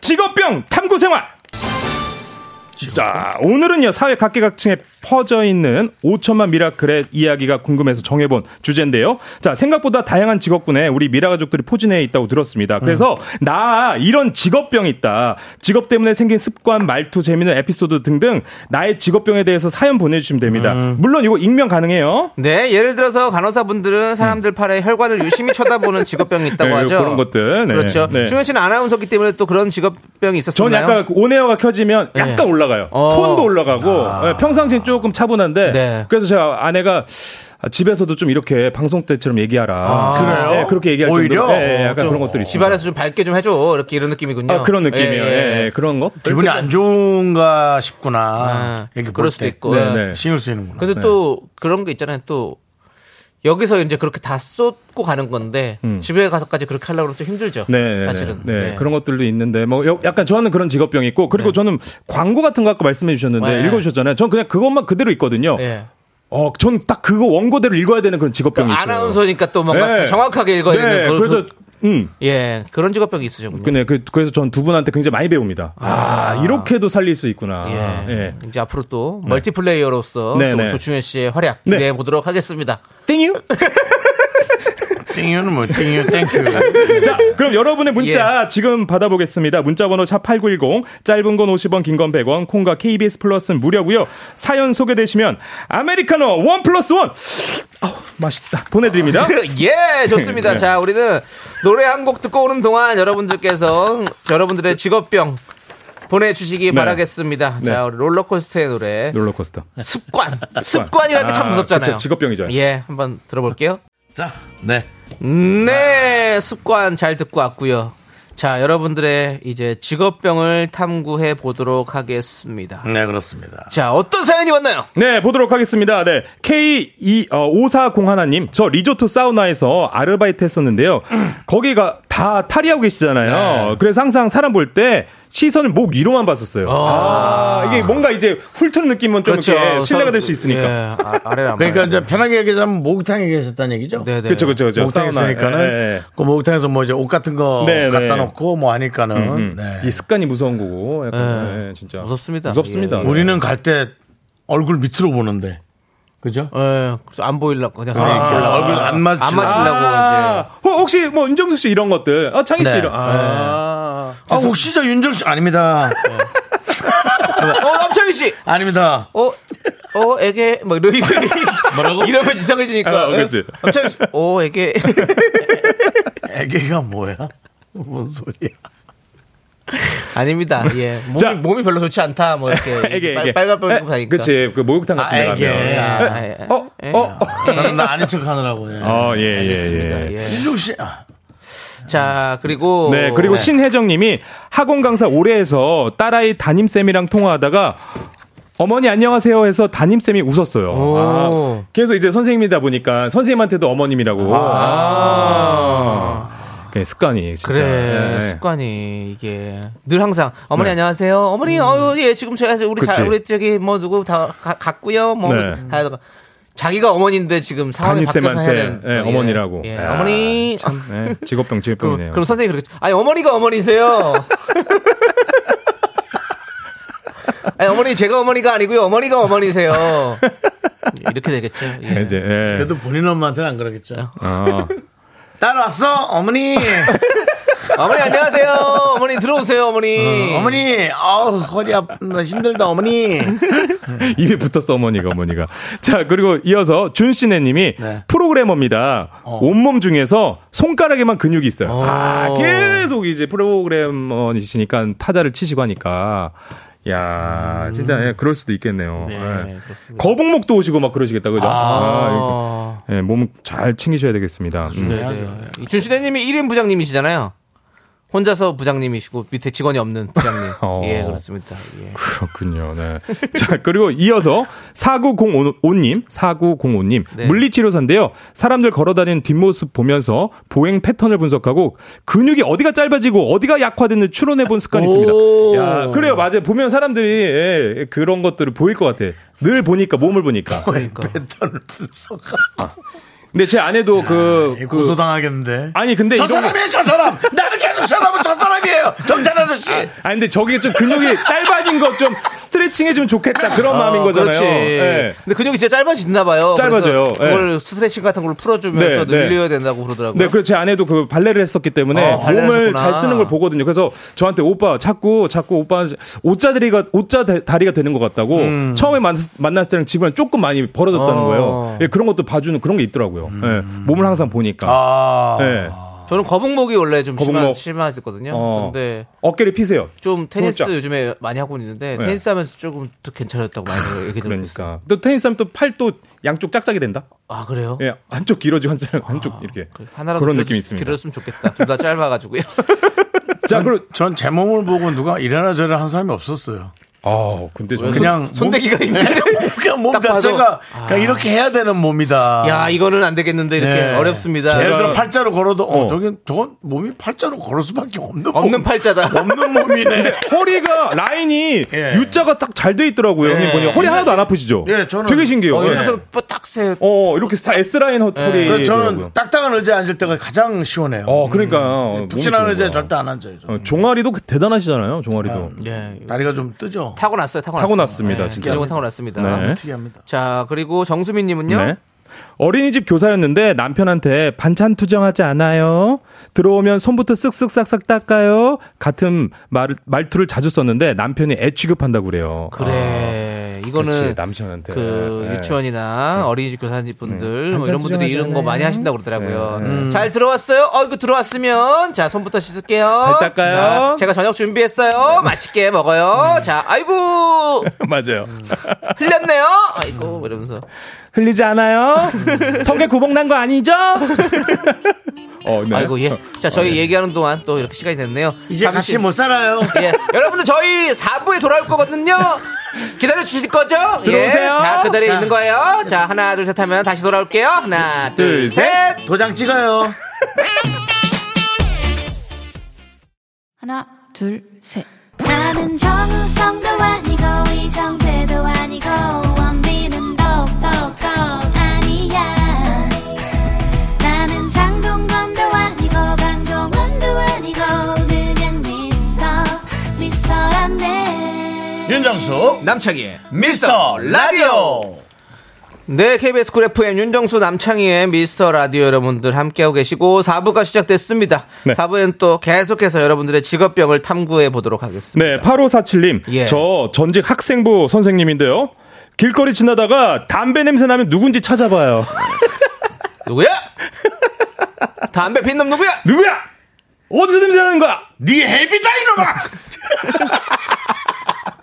직업병 탐구생활. 자, 오늘은요 사회 각계각층의 퍼져있는 오천만 미라클의 이야기가 궁금해서 정해본 주제인데요. 자, 생각보다 다양한 직업군에 우리 미라 가족들이 포진해 있다고 들었습니다. 그래서 음. 나 이런 직업병이 있다, 직업 때문에 생긴 습관, 말투, 재미있는 에피소드 등등 나의 직업병에 대해서 사연 보내주시면 됩니다. 음. 물론 이거 익명 가능해요. 네, 예를 들어서 간호사분들은 사람들 팔에 혈관을 유심히 쳐다보는 직업병이 있다고 네, 하죠. 그런 것들. 네. 그렇죠. 네. 충현 씨는 아나운서기 때문에 또 그런 직업병이 있었었나요? 전 약간 온에어가 켜지면 약간 네. 올라가요. 어. 톤도 올라가고 아. 평상시엔 조금 차분한데 네. 그래서 제가 아내가 집에서도 좀 이렇게 방송 때처럼 얘기하라. 아, 그래요? 네, 그렇게 얘기할 오히려? 정도로. 네, 약간 그런 것들이 있어요. 집안에서 좀 밝게 좀 해줘. 이렇게 이런 느낌이군요. 아, 그런 느낌이에요. 예, 예. 예, 예. 그런 것. 기분이 안 좋은가 싶구나. 아, 그럴 수도 때. 있고. 네, 네. 신경 쓰이는구나. 근데 네. 또 그런 게 있잖아요. 또 여기서 이제 그렇게 다 쏟고 가는 건데 음. 집에 가서까지 그렇게 하려고 하면 좀 힘들죠. 네, 사실은. 네, 네. 그런 것들도 있는데 뭐 약간 저는 그런 직업병이 있고 그리고 네. 저는 광고 같은 거 아까 말씀해 주셨는데 네. 읽어주셨잖아요. 전 그냥 그것만 그대로 있거든요. 네. 어, 전 딱 그거 원고대로 읽어야 되는 그런 직업병이 그러니까 있어요. 아나운서니까 또 뭔가 네. 정확하게 읽어야 되는 네. 그런 그래서 음. 예, 그런 직업병이 있으셨군요. 네, 그래서 전 두 분한테 굉장히 많이 배웁니다. 아, 아 이렇게도 살릴 수 있구나. 예. 예. 이제 앞으로 또 네. 멀티플레이어로서 조충현 씨의 활약 네. 기대해 보도록 하겠습니다. 땡유. 땡유는 뭐 땡유 땡큐. 자, 그럼 여러분의 문자 예. 지금 받아보겠습니다. 문자번호 샵팔구일공, 짧은 건 오십 원, 긴 건 백 원, 콩과 케이비에스 플러스는 무료고요. 사연 소개되시면 아메리카노 일 플러스 일 어, 맛있다 보내드립니다. 예, 좋습니다. 네. 자, 우리는 노래 한 곡 듣고 오는 동안 여러분들께서 여러분들의 직업병 보내주시기 네. 바라겠습니다. 네. 자, 우리 롤러코스터의 노래. 롤러코스터. 습관. 습관이라는 게 참 무섭잖아요. 그쵸, 직업병이죠. 예, 한번 들어볼게요. 자, 네. 네, 습관 잘 듣고 왔고요. 자, 여러분들의 이제 직업병을 탐구해 보도록 하겠습니다. 네, 그렇습니다. 자, 어떤 사연이 왔나요? 네, 보도록 하겠습니다. 네, 케이 이오사공일 님, 저 리조트 사우나에서 아르바이트 했었는데요. 거기가 다 탈의하고 계시잖아요. 네. 그래서 항상 사람 볼 때 시선을 목 위로만 봤었어요. 아, 아~ 이게 뭔가 이제 훑은 느낌은 좀 그렇죠. 이렇게 신뢰가 될 수 있으니까. 예, 아, 아래를 그러니까 이제 편하게 얘기하자면 목욕탕에 계셨다는 얘기죠. 네네. 그렇죠, 그렇죠, 그렇죠. 목욕탕에 있으니까는 네. 그 목욕탕에서 뭐 이제 옷 같은 거 네네. 갖다 놓고 뭐 하니까는 음, 음. 네. 이 습관이 무서운 거고. 약간 네. 진짜 무섭습니다. 무섭습니다. 예. 우리는 갈 때 얼굴 밑으로 보는데. 그죠? 예, 그래서 안 보이려고 그냥 아, 아, 얼굴 안 맞추려고. 안 맞추려고 아, 이제. 혹시 뭐 윤정수 씨 이런 것들, 아 창희 씨 네. 이런. 아, 네. 아 혹시 저 윤정수 씨 아닙니다. 어, 남창희 씨 아닙니다. 어, 어, 애게 막 이런 뭐라고? 이러면 이상해지니까. 아, 그렇지. 남창희 씨, 어, 애게. 애게가 뭐야? 뭔 소리야? 아닙니다. 예. 몸이, 자, 몸이 별로 좋지 않다. 뭐 이렇게 빨갛빨갛 하니까. 그렇지. 그 목욕탕 같은 데 가면. 어, 어, 어. 저는 나 아닌 척 하느라고. 예. 어, 예, 예, 예. 일육시. 자, 그리고 네, 그리고 네. 신혜정 님이 학원 강사 오래 해서 딸아이 담임쌤이랑 통화하다가 어머니 안녕하세요 해서 담임쌤이 웃었어요. 아, 계속 이제 선생님이다 보니까 선생님한테도 어머님이라고. 아. 아. 습관이 진짜. 그래, 습관이 이게 늘 항상 어머니 네. 안녕하세요. 어머니 음. 어 예, 지금 제가 우리 그치. 자 우리 저기 뭐 누구 다 가, 갔고요. 뭐 네. 다 자기가 어머니인데 지금 상황이 바뀌어서 해야 되는 예, 어머니라고. 예, 아, 어머니 참 네, 직업병 직업병이네요. 그럼, 그럼 선생님 그렇게 아니 어머니가 어머니세요. 아니, 어머니 제가 어머니가 아니고요. 어머니가 어머니세요. 이렇게 되겠죠. 예. 이제, 예. 그래도 본인 엄마한테는 안 그러겠죠. 아. 딸 왔어? 어머니. 어머니, 안녕하세요. 어머니, 들어오세요, 어머니. 어, 어머니, 아우, 허리 아프, 힘들다, 어머니. 입에 붙었어, 어머니가, 어머니가. 자, 그리고 이어서 준씨네 님이 네. 프로그래머입니다. 어. 온몸 중에서 손가락에만 근육이 있어요. 어. 아, 계속 이제 프로그래머이시니까 타자를 치시고 하니까. 야, 진짜 예, 그럴 수도 있겠네요. 네, 예. 거북목도 오시고 막 그러시겠다, 그죠? 아, 아 예, 몸 잘 챙기셔야 되겠습니다. 음. 네, 네. 이춘시대님이 일 인 부장님이시잖아요. 혼자서 부장님이시고 밑에 직원이 없는 부장님. 어. 예, 그렇습니다. 예. 그렇군요. 네. 자, 그리고 이어서 사구공오 님, 사구공오 님 네. 물리치료사인데요. 사람들 걸어다니는 뒷모습 보면서 보행 패턴을 분석하고 근육이 어디가 짧아지고 어디가 약화되는지 추론해본 습관이 있습니다. 야, 그래요, 맞아요. 보면 사람들이 예, 그런 것들을 보일 것 같아. 늘 보니까 몸을 보니까. 보행 패턴을 분석하고. 아. 근데 제 아내도 야, 그 고소당하겠는데. 아니 근데 저 사람이에요, 저 사람. 나는 계속 쳐다보면 저 사람이에요. 경찰 아저씨. 아 근데 저기 좀 근육이 짧아진 것 좀 스트레칭 해주면 좋겠다 그런 아, 마음인 거잖아요. 네. 근데 근육이 진짜 짧아지나 봐요. 짧아져요. 그걸 네. 스트레칭 같은 걸 풀어주면서 네, 늘려야 네. 된다고 그러더라고요. 네, 그래서 제 아내도 그 발레를 했었기 때문에 어, 몸을 하셨구나. 잘 쓰는 걸 보거든요. 그래서 저한테 오빠 자꾸 자꾸 오빠 옷자 다리가 옷자 다리가 되는 것 같다고 음. 처음에 만, 만났을 때랑 지금은 조금 많이 벌어졌다는 어. 거예요. 예, 그런 것도 봐주는 그런 게 있더라고요. 음. 예, 몸을 항상 보니까. 아. 예. 저는 거북목이 원래 좀 거북목. 심하, 심하셨거든요. 어. 근데 어깨를 피세요. 좀 테니스 돌짝. 요즘에 많이 하고 있는데 네. 테니스 하면서 조금 더 괜찮았다고 많이 얘기 들었어요. 그러니까 또 테니스 하면 또 팔도 양쪽 짝짝이 된다. 아 그래요? 예, 한쪽 길어지고 한쪽, 아, 한쪽 이렇게 하나라도 그런 느낌이 있습니다. 길었으면 좋겠다. 둘 다 짧아가지고요. 자, 그럼 전 제 몸을 보고 누가 이래나 저래나 한 사람이 없었어요. 아, 근데 저 그냥 손대기가 있네. 그냥 몸 자체가 아. 그냥 이렇게 해야 되는 몸이다. 야, 이거는 안 되겠는데 이렇게 네. 어렵습니다. 예를 들어 팔자로 걸어도 어, 어. 저긴 저건 몸이 팔자로 걸을 수밖에 없는 없는 몸. 팔자다. 없는 몸이네. 허리가 라인이 예. U자가 딱 잘 돼 있더라고요. 예. 형님 보니 허리 하나도 안 아프시죠? 예, 저는 되게 신기해요. 어, 이렇게 딱세. 어, 이렇게 다 S 라인 허리. 예. 저는 딱딱한 의자에 앉을 때가 가장 시원해요. 어, 그러니까 음. 푹신한 의자에 절대 안 앉아요. 어, 종아리도 대단하시잖아요. 종아리도. 예. 다리가 좀 뜨죠. 타고났어요. 타고났어요. 타고났습니다. 네, 진짜. 기력은 타고났습니다. 네. 특이합니다. 자, 그리고 정수민 님은요. 네. 어린이집 교사였는데 남편한테 반찬 투정하지 않아요. 들어오면 손부터 쓱쓱 싹싹 닦아요. 같은 말, 말투를 자주 썼는데 남편이 애 취급한다고 그래요. 그래. 아, 이거는 그렇지, 남편한테. 그 네. 유치원이나 네. 어린이집 교사님분들 네. 뭐 이런 분들이 이런 거 많이 하신다고 그러더라고요. 네. 네. 음. 잘 들어왔어요. 어, 이거 들어왔으면 자, 손부터 씻을게요. 발 닦아요. 자, 제가 저녁 준비했어요. 네. 맛있게 먹어요. 음. 자, 아이고. 맞아요. 음. 흘렸네요. 아이고 음. 이러면서. 흘리지 않아요? 턱에 구멍 난 거 아니죠? 어, 네. 아이고, 예. 자, 저희 어, 네. 얘기하는 동안 또 이렇게 시간이 됐네요. 이제 잠시... 같이 못 살아요. 예. 여러분들 저희 사 부에 돌아올 거거든요. 기다려 주실 거죠? 들어오세요. 예. 자, 그대로 있는 거예요. 자, 하나, 둘, 셋 하면 다시 돌아올게요. 하나, 둘, 둘 셋. 도장 찍어요. 하나, 둘, 셋. 나는 정우성도 아니고, 이정재도 아니고, 원빈은 더욱더욱 아니야. 나는 장동건도 아니고, 강동원도 아니고, 그냥 미스터, 미스터란데. 윤정수, 남창희의 미스터 라디오. 네, 케이비에스 쿨 에프엠 윤정수 남창희의 미스터 라디오 여러분들 함께하고 계시고 사 부가 시작됐습니다. 네. 사 부에는 또 계속해서 여러분들의 직업병을 탐구해 보도록 하겠습니다. 네, 팔오사칠 님. 예. 저 전직 학생부 선생님인데요. 길거리 지나다가 담배 냄새 나면 누군지 찾아봐요. 누구야? 담배 핀 놈 누구야? 누구야? 어디서 냄새 나는 거야? 네 헤비다 이놈아!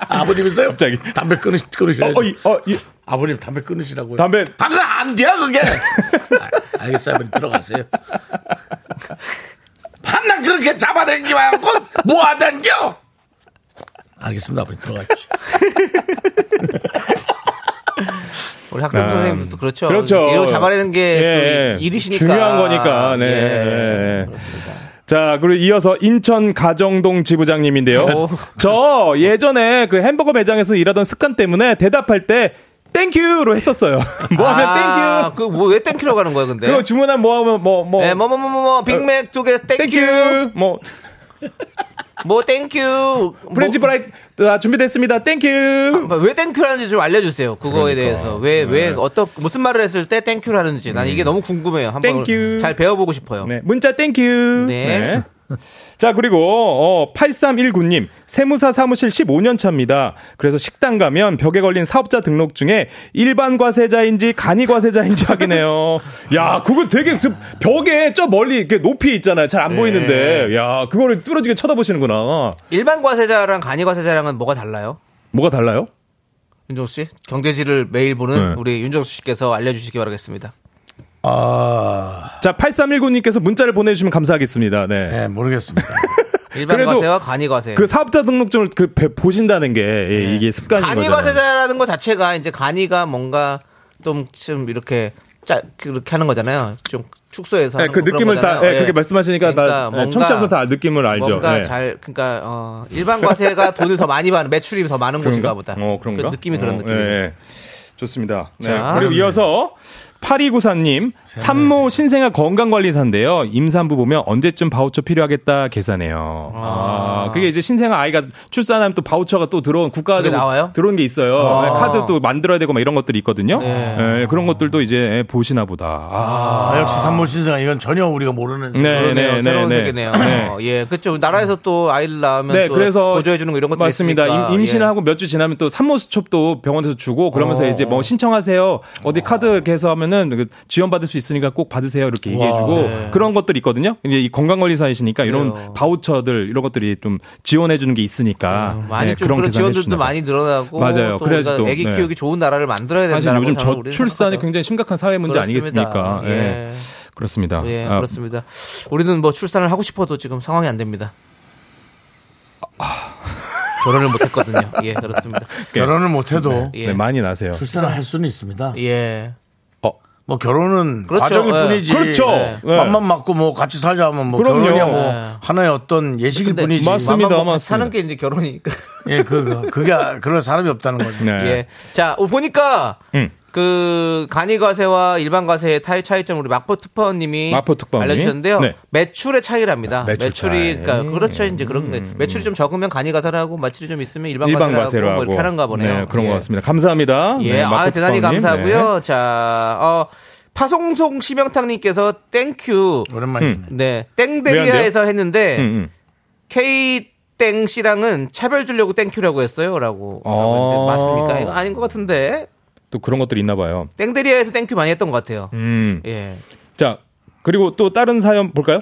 아버님이세요? 갑자기 담배 끊으시, 끊으셔야죠. 어, 어, 어, 예. 아버님 담배 끊으시라고요. 담배 아, 그거 안 돼요 그게. 아, 알겠어요. 아버님 들어가세요. 밤낮 그렇게 잡아당기면 뭐 하단겨. 알겠습니다. 아버님 들어가십시오. 우리 학생 아, 선생님도 그렇죠. 그렇죠. 이러고 잡아내는 게 예, 일이시니까. 중요한 거니까. 네. 예, 예. 그렇습니다. 자, 그리고 이어서 인천 가정동 지부장님인데요. 오. 저 예전에 그 햄버거 매장에서 일하던 습관 때문에 대답할 때 땡큐로 했었어요. 뭐 하면 아, 땡큐. 그 뭐 왜 땡큐라고 하는 거야, 근데? 그거 주문한 뭐 하면 뭐 뭐 네, 뭐 뭐 뭐 뭐 빅맥 두 개 땡큐. 뭐 뭐 땡큐. 프렌치 프라이 아, 준비됐습니다. 땡큐. 아, 왜 땡큐라는지 좀 알려주세요. 그거에 그러니까. 대해서 왜 왜 네. 어떤 무슨 말을 했을 때 땡큐라는지 난 이게 너무 궁금해요. 한번 잘 배워보고 싶어요. 네. 문자 땡큐. 네. 네. 자, 그리고 어, 팔삼일구 님 세무사 사무실 십오 년 차입니다. 그래서 식당 가면 벽에 걸린 사업자 등록 중에 일반 과세자인지 간이 과세자인지 확인해요. 야, 그거 되게 그 벽에 저 멀리 이렇게 높이 있잖아요. 잘 안 네. 보이는데, 야, 그거를 뚫어지게 쳐다보시는구나. 일반 과세자랑 간이 과세자랑은 뭐가 달라요? 뭐가 달라요? 윤정수 씨, 경제지를 매일 보는 네. 우리 윤정수 씨께서 알려주시기 바라겠습니다. 아. 자, 팔삼일구 님께서 문자를 보내주시면 감사하겠습니다. 네. 네, 모르겠습니다. 일반 과세와 간이 과세. 그 사업자 등록증을 그 보신다는 게 네. 이게 습관인 거죠. 간이 과세자라는 거 자체가 이제 간이가 뭔가 좀, 좀 이렇게 짜, 그렇게 하는 거잖아요. 좀 축소해서. 네, 그 느낌을 다, 예, 네. 그렇게 말씀하시니까 그러니까 다, 청취자분 다 느낌을 알죠. 뭔가 네. 잘, 그러니까, 어, 일반 과세가 돈을 더 많이 받는, 매출이 더 많은 그런가? 곳인가 보다. 어, 그런가? 그 느낌이 어, 그런 느낌이에요. 네. 좋습니다. 네. 자, 그리고 이어서 팔이구사님, 산모 신생아 건강관리사인데요. 임산부 보면 언제쯤 바우처 필요하겠다 계산해요. 아, 아 그게 이제 신생아 아이가 출산하면 또 바우처가 또 들어온 국가적으로 들어온 게 있어요. 아. 카드 또 만들어야 되고 막 이런 것들이 있거든요. 네. 네, 그런 것들도 이제 보시나 보다. 아, 아 역시 산모 신생아 이건 전혀 우리가 모르는 네, 네, 새로운 네, 세계네요. 네. 어, 예, 그렇죠. 나라에서 또 아이를 낳으면 네, 또 그래서 보조해주는 거 이런 것도 있습니다. 맞습니다. 임신을 예. 하고 몇 주 지나면 또 산모수첩도 병원에서 주고 그러면서 오. 이제 뭐 신청하세요. 어디 카드 이렇게 해서 하면 지원받을 수 있으니까 꼭 받으세요 이렇게 얘기해주고 네. 그런 것들이 있거든요. 이 건강관리사이시니까 이런 네. 바우처들 이런 것들이 좀 지원해주는 게 있으니까 음, 많이 네, 좀 그런, 그런 지원들도 많이 늘어나고 맞아요. 그래서 또 아기 키우기 네. 좋은 나라를 만들어야 된다는 거죠. 요즘 저출산이 굉장히 심각한 사회 문제 그렇습니다. 아니겠습니까? 예. 예. 그렇습니다. 예, 아. 그렇습니다. 우리는 뭐 출산을 하고 싶어도 지금 상황이 안 됩니다. 아. 결혼을 못했거든요. 예, 그렇습니다. 결혼을 못해도 네. 예. 네, 많이 나세요. 출산을 할 수는 있습니다. 예. 뭐 결혼은 그렇죠. 과정일 네. 뿐이지. 그렇죠. 네. 맘만 맞고 뭐 같이 살자 하면 뭐 그럼요. 결혼이야 뭐 네. 하나의 어떤 예식일 뿐이지. 맞습니다. 맞습니다. 사는 게 이제 결혼이니까. 예, 그 그게 그럴 사람이 없다는 거죠. 네. 예. 자, 보니까 음. 그 간이 과세와 일반 과세의 타의 차이점 우리 마포 특파원님이 알려주셨는데요. 네. 매출의 차이랍니다. 아, 매출 매출이 차이. 그러니까 그렇죠 이제 그런데 음. 매출이 좀 적으면 간이 과세라고 매출이 좀 있으면 일반, 일반 과세라고 뭐 편한가 보네요. 네, 그런 예. 것 같습니다. 감사합니다. 예, 네, 아 대단히 감사하고요. 네. 자, 어, 파송송 심영탁님께서 땡큐 오랜만이네. 음. 네, 땡데리아에서 했는데 음, 음. K 땡 씨랑은 차별 주려고 땡큐라고 했어요라고. 어. 맞습니까? 이거 아닌 것 같은데. 또 그런 것들이 있나 봐요. 땡데리아에서 땡큐 많이 했던 것 같아요. 음. 예. 자, 그리고 또 다른 사연 볼까요?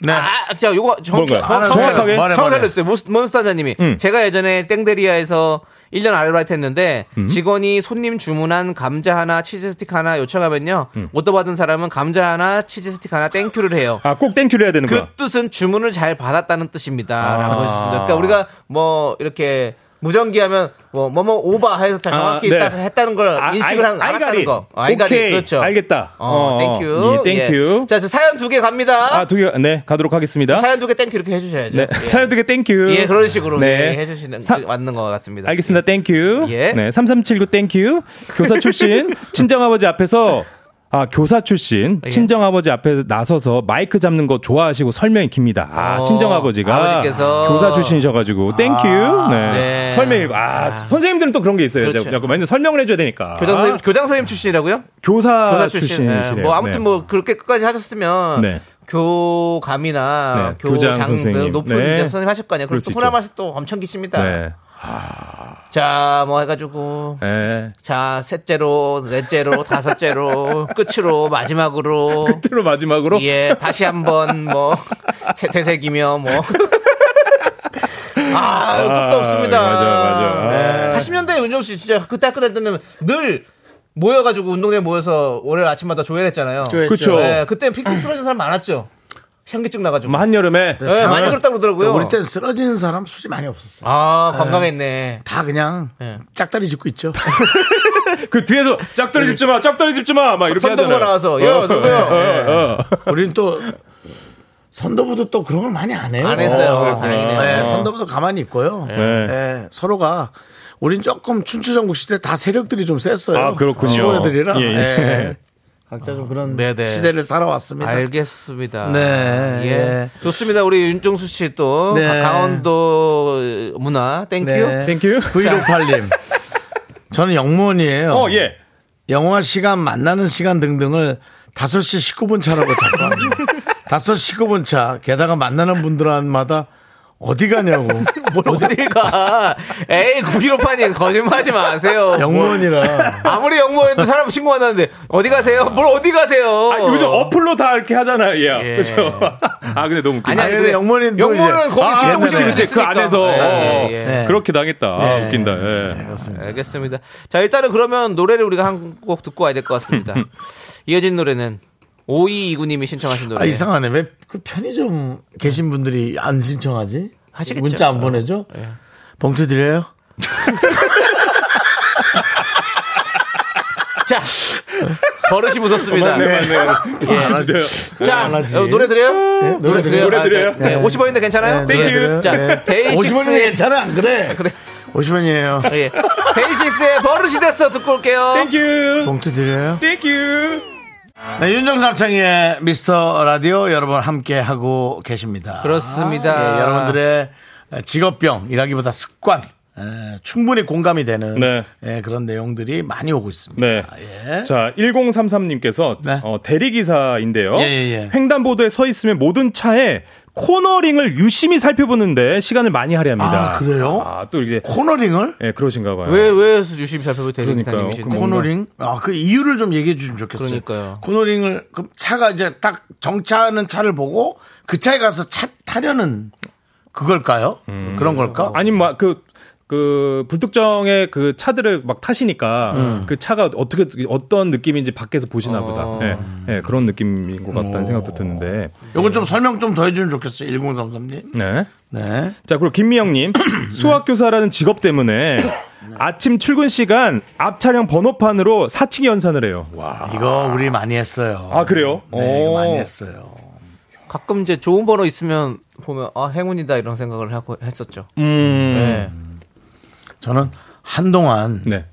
네. 아, 자, 요거 정확하게. 정확하게. 정확하게 알려주세요. 몬스타자님이. 음. 제가 예전에 땡데리아에서 일 년 아르바이트 했는데 음. 직원이 손님 주문한 감자 하나, 치즈 스틱 하나 요청하면요. 음. 오더 받은 사람은 감자 하나, 치즈 스틱 하나 땡큐를 해요. 아, 꼭 땡큐를 해야 되는 거야. 그 뜻은 주문을 잘 받았다는 뜻입니다. 아. 라고 하셨습니다. 그러니까 우리가 뭐 이렇게 무전기하면 뭐 뭐뭐 오바 해서 다 정확히 아, 네. 했다는 걸 아, 인식을 한 알았다는 거. 아이가리 오케이. 그렇죠. 알겠다. 어, 땡큐. 예, 땡큐. 예. 자, 사연 두 개 갑니다. 아, 두 개. 네, 가도록 하겠습니다. 사연 두 개 땡큐 이렇게 해 주셔야죠. 네. 예. 사연 두 개 땡큐. 예, 그런 식으로 네. 예, 해 주시는 맞는 것 같습니다. 알겠습니다. 땡큐. 예. 네, 삼삼칠구 땡큐. 교사 출신 친정아버지 앞에서 아, 교사 출신, 예. 친정아버지 앞에 나서서 마이크 잡는 거 좋아하시고 설명이 깁니다. 아, 친정아버지가. 아버지께서. 교사 출신이셔가지고, 땡큐. 아, 네. 네. 설명이, 아, 아, 선생님들은 또 그런 게 있어요. 그렇죠. 자꾸 맨날 설명을 해줘야 되니까. 교장 선생님, 아. 교장 선생님 출신이라고요? 교사, 교사 출신이시래요. 네. 뭐, 아무튼 네. 뭐, 그렇게 끝까지 하셨으면. 네. 교감이나 네. 교장, 선생님. 높은 네. 선생님 하실 거 아니에요. 그럼 또 호남에서 또 엄청 기십니다. 네. 하... 자, 뭐 해가지고 에... 자 셋째로 넷째로 다섯째로 끝으로 마지막으로 끝으로 마지막으로 예 다시 한번 뭐 되새기며 뭐 아 끝도 없습니다. 맞아 맞아. 네. 팔십 년대 윤정수 씨 진짜 그때 끝날 때는 늘 모여가지고 운동장에 모여서 월요일 아침마다 조회했잖아요. 그렇죠. 네, 그때 픽픽 쓰러진 사람 많았죠. 현기증 나가지고 한여름에 네, 네, 많이 그렇다고 그러더라고요. 우리 땐 쓰러지는 사람 솔직히 많이 없었어요. 아 건강했네. 다 그냥 네. 짝다리 짚고 있죠. 그 뒤에서 짝다리 짚지 마 짝다리 짚지 마 막 이렇게 선도부가 나와서 어, 예, 누구요? 예, 예. 어. 우리는 또 선도부도 또 그런 걸 많이 안 해요. 안 했어요. 어, 네, 선도부도 가만히 있고요. 네. 네. 네, 서로가 우린 조금 춘추전국 시대 다 세력들이 좀 셌어요. 아 그렇군요. 시골애들이라. 예, 예. 네. 각자 좀 그런 네네. 시대를 살아왔습니다. 알겠습니다. 네. 예. 좋습니다. 우리 윤종수 씨 또 네. 강원도 문화 땡큐. 네. 땡큐. 구일오팔님. 저는 영문이에요. 어, 예. 영화 시간, 만나는 시간 등등을 다섯 시 십구 분 차라고 자꾸 합니다. 다섯 시 십구 분 차. 게다가 만나는 분들마다 어디 가냐고. 뭘 어딜 가. 에이, 구기로파님, 거짓말하지 마세요. 영무원이라. 아무리 영무원에도 사람 신고 만나는데, 어디 가세요? 뭘 어디 가세요? 아, 요즘 어플로 다 이렇게 하잖아요, 얘야. 예. 그죠? 아, 근데 너무 웃긴다. 아니, 근데 영무원은 영무원은 거기 직접 오시는데, 그 안에서. 예, 예. 어, 그렇게 당했다. 예. 아, 웃긴다. 예. 네, 그렇습니다. 알겠습니다. 자, 일단은 그러면 노래를 우리가 한 곡 듣고 와야 될 것 같습니다. 이어진 노래는. 오이이구님이 신청하신 노래. 아, 이상하네. 왜 그 편의점 계신 분들이 안 신청하지? 하시겠죠. 문자 안 보내죠? 어, 예. 봉투 드려요? 자, 버릇이 무섭습니다. 맞네, 맞네. 예. 자, 노래 드려요? 네, 노래 드려요? 노래 드려요? 아, 네, 네. 오십 원인데 괜찮아요? 땡큐. 네, 네. 자, 네. 베이식스. 오십 원인데 괜찮아? 안 그래? 그래. 오십 원이에요. 예. 베이식스의 버릇이 됐어 듣고 올게요. 땡큐. 봉투 드려요. 땡큐. 네, 윤정수 남창희의 미스터 라디오 여러분 함께 하고 계십니다. 그렇습니다. 예, 여러분들의 직업병이라기보다 습관 예, 충분히 공감이 되는 네. 예, 그런 내용들이 많이 오고 있습니다. 네. 예. 자, 천삼십삼님께서 네. 어, 대리기사인데요. 예, 예, 예. 횡단보도에 서 있으면 모든 차에 코너링을 유심히 살펴보는데 시간을 많이 할애합니다. 아, 그래요? 아, 또 이제 코너링을? 예, 네, 그러신가 봐요. 왜, 왜 유심히 살펴볼 대리기사님이신데 그러니까요. 그 코너링? 아, 그 이유를 좀 얘기해 주시면 좋겠어요. 그러니까요. 코너링을, 그럼 차가 이제 딱 정차하는 차를 보고 그 차에 가서 차 타려는 그걸까요? 음. 그런 걸까? 아니면 막 그, 그 불특정의 그 차들을 막 타시니까 음. 그 차가 어떻게 어떤 느낌인지 밖에서 보시나 보다. 어. 네, 네, 그런 느낌인 것 같다는 오. 생각도 드는데. 요건 좀 설명 좀 더 해주면 좋겠어요. 천삼십삼님. 네. 네. 자, 그리고 김미영님 수학교사라는 직업 때문에 네. 아침 출근 시간 앞 차량 번호판으로 사칙 연산을 해요. 와, 이거 우리 많이 했어요. 아, 그래요? 네, 이거 많이 했어요. 가끔 이제 좋은 번호 있으면 보면 아 행운이다 이런 생각을 하고 했었죠. 음. 네. 저는 한동안 네.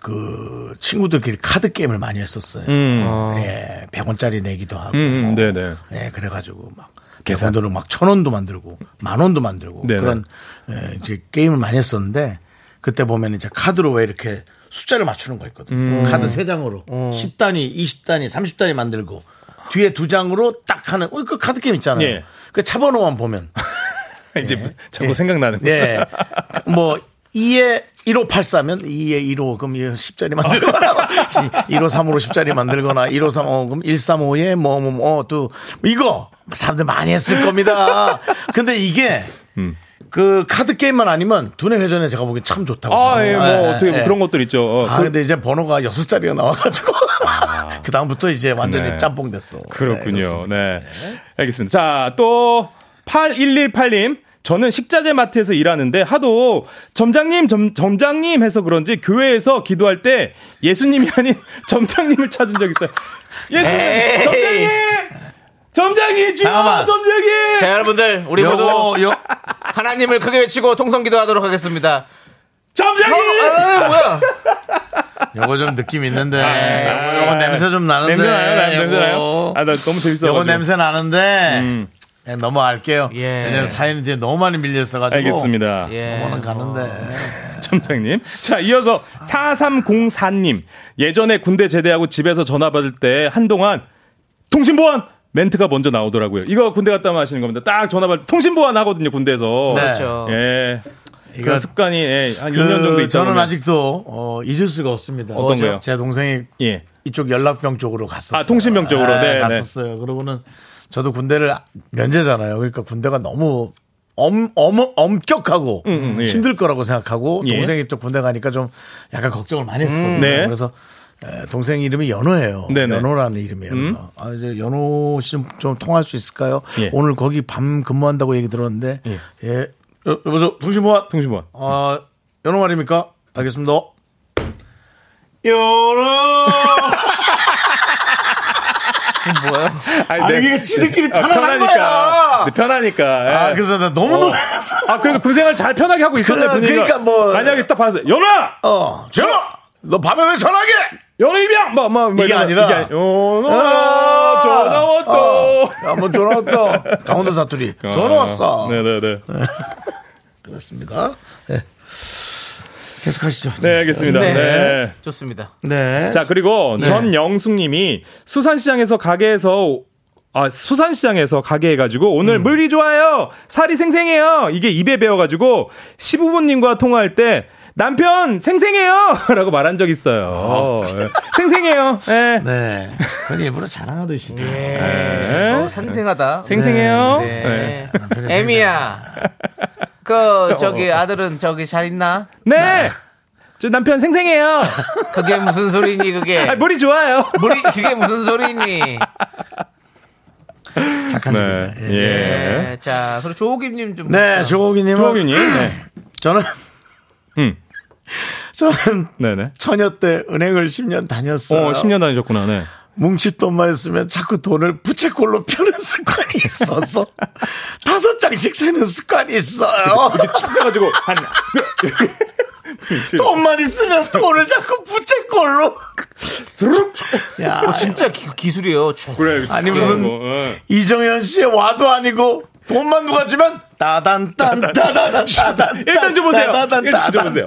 그 친구들끼리 카드 게임을 많이 했었어요. 음. 어. 예, 백 원짜리 내기도 하고, 음, 네네. 예, 그래가지고 막 계산도로 막 천 원도 만들고, 만 원도 만들고 네네. 그런 예, 이제 게임을 많이 했었는데 그때 보면 이제 카드로 왜 이렇게 숫자를 맞추는 거 있거든. 음. 카드 세 장으로 어. 십 단위, 이십 단위, 삼십 단위 만들고 뒤에 두 장으로 딱 하는 그 카드 게임 있잖아요. 예. 그 차번호만 보면 이제 예. 자꾸 예. 생각나는 거예요. 예. 뭐 이에 일오팔사면 이에 일오 그럼 십짜리 만들거나 일오삼오로 십짜리 만들거나 일오삼오 그럼 일삼오에 뭐뭐뭐 또 이거 사람들 많이 했을 겁니다. 근데 이게 음. 그 카드 게임만 아니면 두뇌 회전에 제가 보기엔 참 좋다고 아, 예, 뭐 예, 어떻게 예. 그런 것들 있죠. 어, 아, 그... 근데 이제 번호가 여섯 자리가 나와가지고 아. 그 다음부터 이제 완전히 네. 짬뽕 됐어. 그렇군요. 네, 네. 네. 알겠습니다. 자, 또 팔천백십팔님. 저는 식자재 마트에서 일하는데 하도 점장님 점, 점장님 해서 그런지 교회에서 기도할 때 예수님이 아닌 점장님을 찾은 적 있어요. 예수님 에이. 점장님 점장님 주여 점장님. 자, 여러분들 우리 모두 요, 요. 하나님을 크게 외치고 통성기도하도록 하겠습니다. 점장님 어, 어, 뭐야? 요거 좀 느낌 있는데 아, 요거 냄새 좀 나는데 냄새 나요 냄새 나요. 아, 나 너무 재밌어. 요거 냄새 나는데. 음. 네, 넘어갈게요. 예. 왜냐면 사연이 이제 너무 많이 밀려있어가지고. 알겠습니다. 예. 넘어는 가는데. 점장님. 자, 이어서 사삼공사님. 예전에 군대 제대하고 집에서 전화 받을 때 한동안 통신보안! 멘트가 먼저 나오더라고요. 이거 군대 갔다 오면 하시는 겁니다. 딱 전화 받을 때 통신보안 하거든요, 군대에서. 네. 그렇죠. 예. 이거 습관이, 예, 한 그 이 년 정도 있죠. 저는 아직도, 어, 잊을 수가 없습니다. 어떤 거요? 제 동생이. 예. 이쪽 연락병 쪽으로 갔었어요. 아, 통신병 쪽으로? 네. 네 갔었어요. 네. 그러고는. 저도 군대를 면제잖아요. 그러니까 군대가 너무 엄, 엄, 엄격하고 음, 음, 예. 힘들 거라고 생각하고 예. 동생이 또 군대 가니까 좀 약간 걱정을 많이 했었거든요. 음, 네. 그래서 동생 이름이 연호예요. 네네. 연호라는 이름이에요. 음? 그래서 아, 이제 연호 씨 좀 좀 통화할 수 있을까요? 예. 오늘 거기 밤 근무한다고 얘기 들었는데 예. 예. 여, 여보세요. 통신보안. 통신보안. 아, 연호 말입니까? 알겠습니다. 연호. 뭐야? 아니, 아니 내, 이게 지들끼리 내, 편안한 편하니까, 거야. 편하니까. 예. 아, 그래서 나 너무 어. 놀랐어. 아, 그래도 군생활 잘 편하게 하고 있었네. 그래, 그러니까 뭐 만약에 딱 봤어. 연아. 어, 저. 너 밤에 왜 전화해? 연이병. 뭐, 뭐, 뭐 이게 아니라. 이게 아니, 연아. 전화 왔다. 어. 한번 전화 왔다. 강원도 사투리. 어. 전화 왔어. 네네네. 그렇습니다. 네. 계속하시죠. 네, 알겠습니다. 네. 네. 좋습니다. 네. 자, 그리고 네. 전영숙님이 수산시장에서 가게에서 아 수산시장에서 가게 해가지고 오늘 음. 물이 좋아요. 살이 생생해요. 이게 입에 배어가지고 시부모님과 통화할 때 남편 생생해요 라고 말한 적 있어요. 어. 생생해요. 네. 네. 그건 일부러 자랑하듯이죠. 네. 네. 어, 생생하다. 생생해요. 네. 네. 네. 애미야. 그 저기 어. 아들은 저기 잘 있나? 네. 나. 저 남편 생생해요. 그게 무슨 소리니 그게? 아, 물이 좋아요. 물이 그게 무슨 소리니? 착한 네. 예. 예. 예. 자, 그리고 조호기님 좀. 네, 조호기님. 조호기님. 네. 저는 음. 저는 네네. 처녀 때 은행을 십 년 다녔어요. 어, 십 년 다니셨구나. 네. 뭉칫돈만 있으면 자꾸 돈을 부채꼴로 펴는 습관이 있어서 다섯 장씩 세는 습관이 있어요. 이렇게 쳐가지고 한 돈만 있으면 손을 자꾸 부채꼴로. 야, 어, 진짜 기, 기술이에요. 그래, 아니 무슨 뭐, 네. 이정현 씨의 와도 아니고 돈만 누가 주면 따단 딴 따단 따단. 일단 줘보세요. 일단 줘보세요.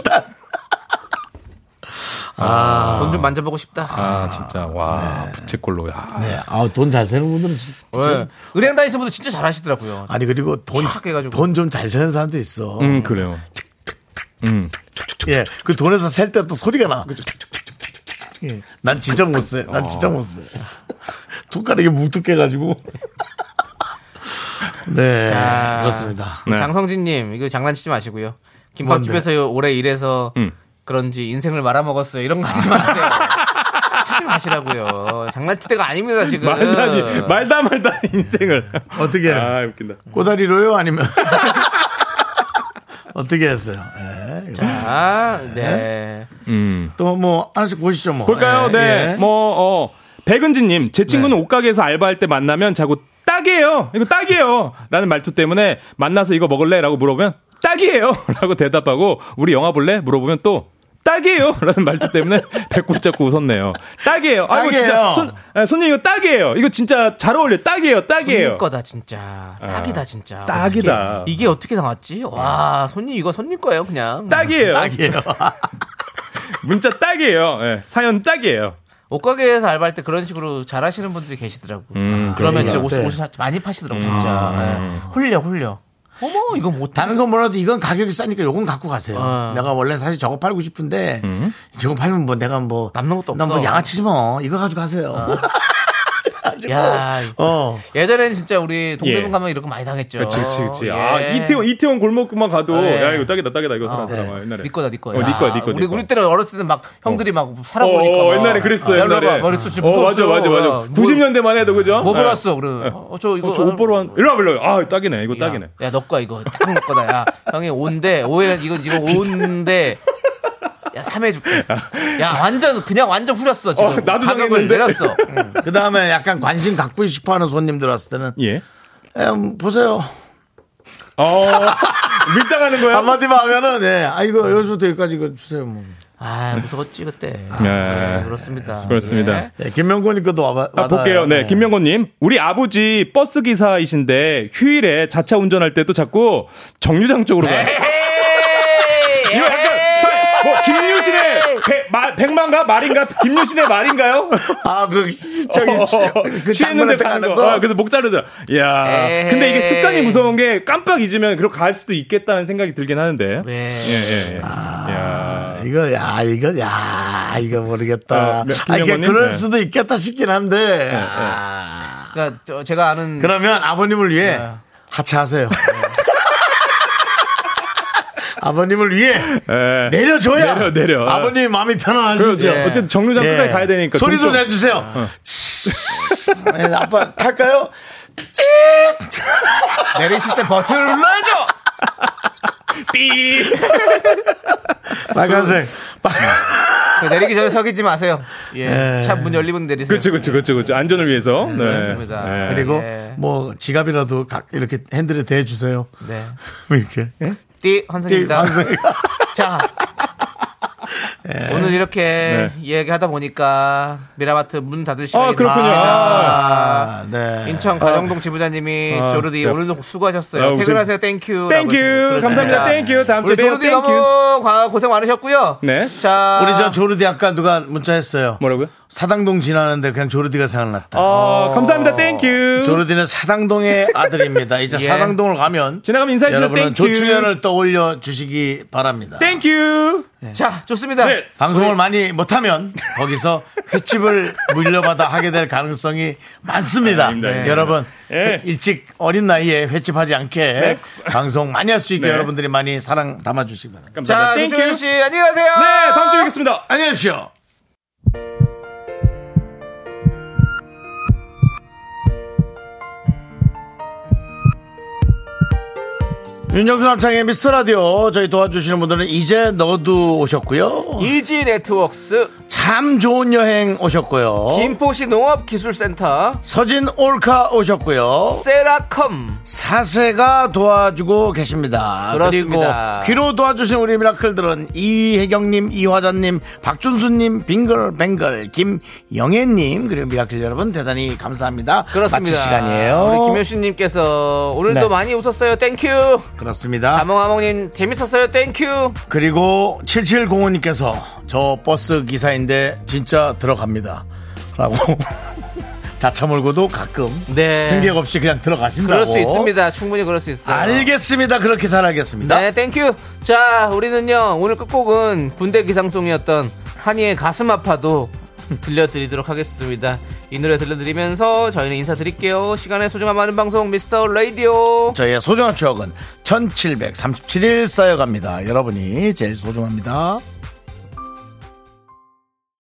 아, 돈 좀 만져보고 싶다. 아, 진짜. 와, 네. 부채꼴로. 야. 네. 아, 돈 잘 세는 분들은 진짜. 은행 다니시는 분들 진짜 잘 하시더라고요. 아니, 그리고 돈, 돈 좀 잘 세는 사람도 있어. 음, 그래요. 음. 예. 그 돈에서 셀 때 또 소리가 나. 예. 난 진짜 못 세. 난 진짜 못 세. 손가락이 뭉툭해가지고. 네. 자, 그렇습니다. 네. 장성진님, 이거 장난치지 마시고요. 김밥집에서 뭔데? 오래 일해서. 음. 그런지 인생을 말아먹었어요. 이런 거 하지 마세요. 하지 마시라고요. 장난칠 때가 아닙니다, 지금. 말다니, 말다 말다 인생을. 어떻게 해요? 아, 웃긴다. 꼬다리로요? 아니면? 어떻게 했어요? 네. 자, 네. 네. 음. 또 뭐, 하나씩 보시죠, 뭐. 볼까요? 네. 네. 뭐, 어, 백은지님, 제 친구는 네. 옷가게에서 알바할 때 만나면 자꾸 딱이에요. 이거 딱이에요. 라는 말투 때문에 만나서 이거 먹을래? 라고 물어보면 딱이에요. 라고 대답하고, 우리 영화 볼래? 물어보면 또, 딱이에요! 라는 말투 때문에 배꼽 잡고 웃었네요. 딱이에요. 아이고, 진짜. 손, 손님, 이거 딱이에요. 이거 진짜 잘 어울려. 딱이에요. 딱이에요. 손님 거다, 진짜. 딱이다, 진짜. 딱이다. 어떻게, 이게 어떻게 나왔지? 와, 손님, 이거 손님 거예요, 그냥. 딱이에요. 딱이에요. 문자 딱이에요. 네, 사연 딱이에요. 옷가게에서 알바할 때 그런 식으로 잘 하시는 분들이 계시더라고요. 음, 그러면 진짜 옷, 옷을 많이 파시더라고요, 진짜. 음. 네. 홀려, 홀려. 어머, 이거 못. 다른 건 뭐라도 이건 가격이 싸니까 요건 갖고 가세요. 어. 내가 원래 사실 저거 팔고 싶은데, 음? 저거 팔면 뭐 내가 뭐. 남는 것도 없어. 난 뭐 양아치지 뭐. 이거 가지고 가세요. 어. 야, 어. 예전에는 진짜 우리 동대문 예. 가면 이런 거 많이 당했죠. 그치, 그치, 그치. 예. 아, 이태원, 이태원 골목만 가도, 어, 예. 야, 이거 딱이다, 딱이다, 이거 사라, 사라. 어, 네. 옛날에. 니 거다, 니 거야. 어, 니 거야, 니 거야. 우리, 우리 때는 어렸을 때 막 형들이 어. 막 살아보니까. 어, 어, 옛날에 그랬어요, 아, 옛날에. 머리숱이 어, 맞아, 맞아, 맞아. 뭐, 구십 년대만 해도, 그죠? 뭐 벌었어, 네. 그래. 어, 저 이거. 어, 저 옷 벌어 한, 일로 와봐, 일로 와봐. 아, 딱이네, 이거 딱이네. 야, 야, 너 거야, 이거. 딱 너 거다, 야. 형이 온데, 오해, 이거, 이거 온데. 야, 삼 회 줄게. 야, 완전, 그냥 완전 후렸어. 지금. 어, 나도 가격을 내렸어. 응. 그 다음에 약간 관심 갖고 싶어 하는 손님들 왔을 때는. 예. 음, 보세요. 어, 밀당하는 거야? 한마디만 하면은, 예. 아, 이거, 여기서부터 여기까지 이거 주세요, 뭐. 아, 무서웠지, 그때. 아, 네. 네, 그렇습니다. 그렇습니다. 네. 네, 김명곤님 것도 와봐. 아, 볼게요. 네, 김명곤님. 우리 아버지 버스기사이신데 휴일에 자차 운전할 때도 자꾸 정류장 쪽으로 가요. 이거 약간, 뭐, 김유신의 백만가 말인가? 김유신의 말인가요? 아, 그, 저기, 어, 그, 취했는데 가는 거. 거. 아, 그래서 목 자르자. 이야. 근데 이게 습관이 무서운 게 깜빡 잊으면 그렇게 갈 수도 있겠다는 생각이 들긴 하는데. 네. 예, 예, 예. 아, 야. 이거, 야, 이거, 야, 이거 모르겠다. 어, 아, 이게 그럴 네. 수도 있겠다 싶긴 한데. 네, 아. 그러니까 저, 제가 아는. 그러면 아버님을 위해 네. 하차하세요. 아버님을 위해 네. 내려줘야 내려, 내려. 아버님의 마음이 편안하시죠. 네. 어쨌든 정류장 네. 끝까지 가야 되니까 소리도 동쪽. 내주세요. 어. 네, 아빠 탈까요? 내리실 때 버튼을 눌러줘. 삐. 빨간색. 내리기 전에 서기지 마세요. 예. 차 문 열리면 내리세요. 그렇죠, 그렇죠, 그렇죠, 그렇죠. 안전을 위해서. 네. 그렇습니다. 네. 그리고 예. 뭐 지갑이라도 각 이렇게 핸들에 대 주세요. 네. 이렇게. 예? 띠, 환승입니다. 자, 네. 오늘 이렇게 네. 이야기하다 보니까 미라마트 문 닫을 시간이 됐습니다. 아, 아, 네. 인천 가정동 지부장님이 아, 조르디 네. 오늘도 수고하셨어요. 아, 퇴근하세요. 땡큐. 땡큐. 감사합니다. 땡큐. 다음 주에 봬요. 조르디 너무 고생 많으셨고요. 네. 자, 우리 저 조르디 아까 누가 문자했어요. 뭐라고요? 사당동 지나는데 그냥 조르디가 생각났다. 어, 어. 감사합니다. 땡큐. 조르디는 사당동의 아들입니다. 이제 예. 사당동을 가면 지나가면 인사해 주세요. 여러분 조충현을 떠올려 주시기 바랍니다. 땡큐. 네. 자, 좋습니다. 네. 방송을 우리... 많이 못하면 거기서 횟집을 물려받아 하게 될 가능성이 많습니다. 네. 네. 여러분 네. 일찍 어린 나이에 횟집하지 않게 네. 방송 많이 할 수 있게 네. 여러분들이 많이 사랑 담아주시기 바랍니다. 감사합니다. 자, 조충현 씨 안녕히 가세요. 네, 다음 주에 뵙겠습니다. 안녕히 계십시오. 윤정수 남창의 미스터라디오 저희 도와주시는 분들은 이제 너도 오셨고요, 이지네트웍스 참 좋은 여행 오셨고요, 김포시 농업기술센터 서진 올카 오셨고요, 세라컴 사세가 도와주고 계십니다. 그렇습니다. 그리고 귀로 도와주신 우리 미라클들은 이혜경님, 이화자님, 박준수님, 빙글뱅글 김영애님, 그리고 미라클 여러분 대단히 감사합니다. 그렇습니다. 마칠 시간이에요. 우리 김효신님께서 오늘도 네. 많이 웃었어요. 땡큐. 그렇습니다. 아몽아몽님 재밌었어요. 땡큐. 그리고 칠칠공오님께서 저 버스 기사인데 진짜 들어갑니다 라고 자차 몰고도 가끔 네. 승객 없이 그냥 들어가신다고. 그럴 수 있습니다. 충분히 그럴 수 있어요. 알겠습니다. 그렇게 잘하겠습니다. 네, 땡큐. 자, 우리는요 오늘 끝곡은 군대 기상송이었던 한이의 가슴 아파도 들려드리도록 하겠습니다. 이 노래 들려드리면서 저희는 인사드릴게요. 시간의 소중함 많은 방송 미스터 라디오. 저희의 소중한 추억은 천칠백삼십칠일 쌓여갑니다. 여러분이 제일 소중합니다.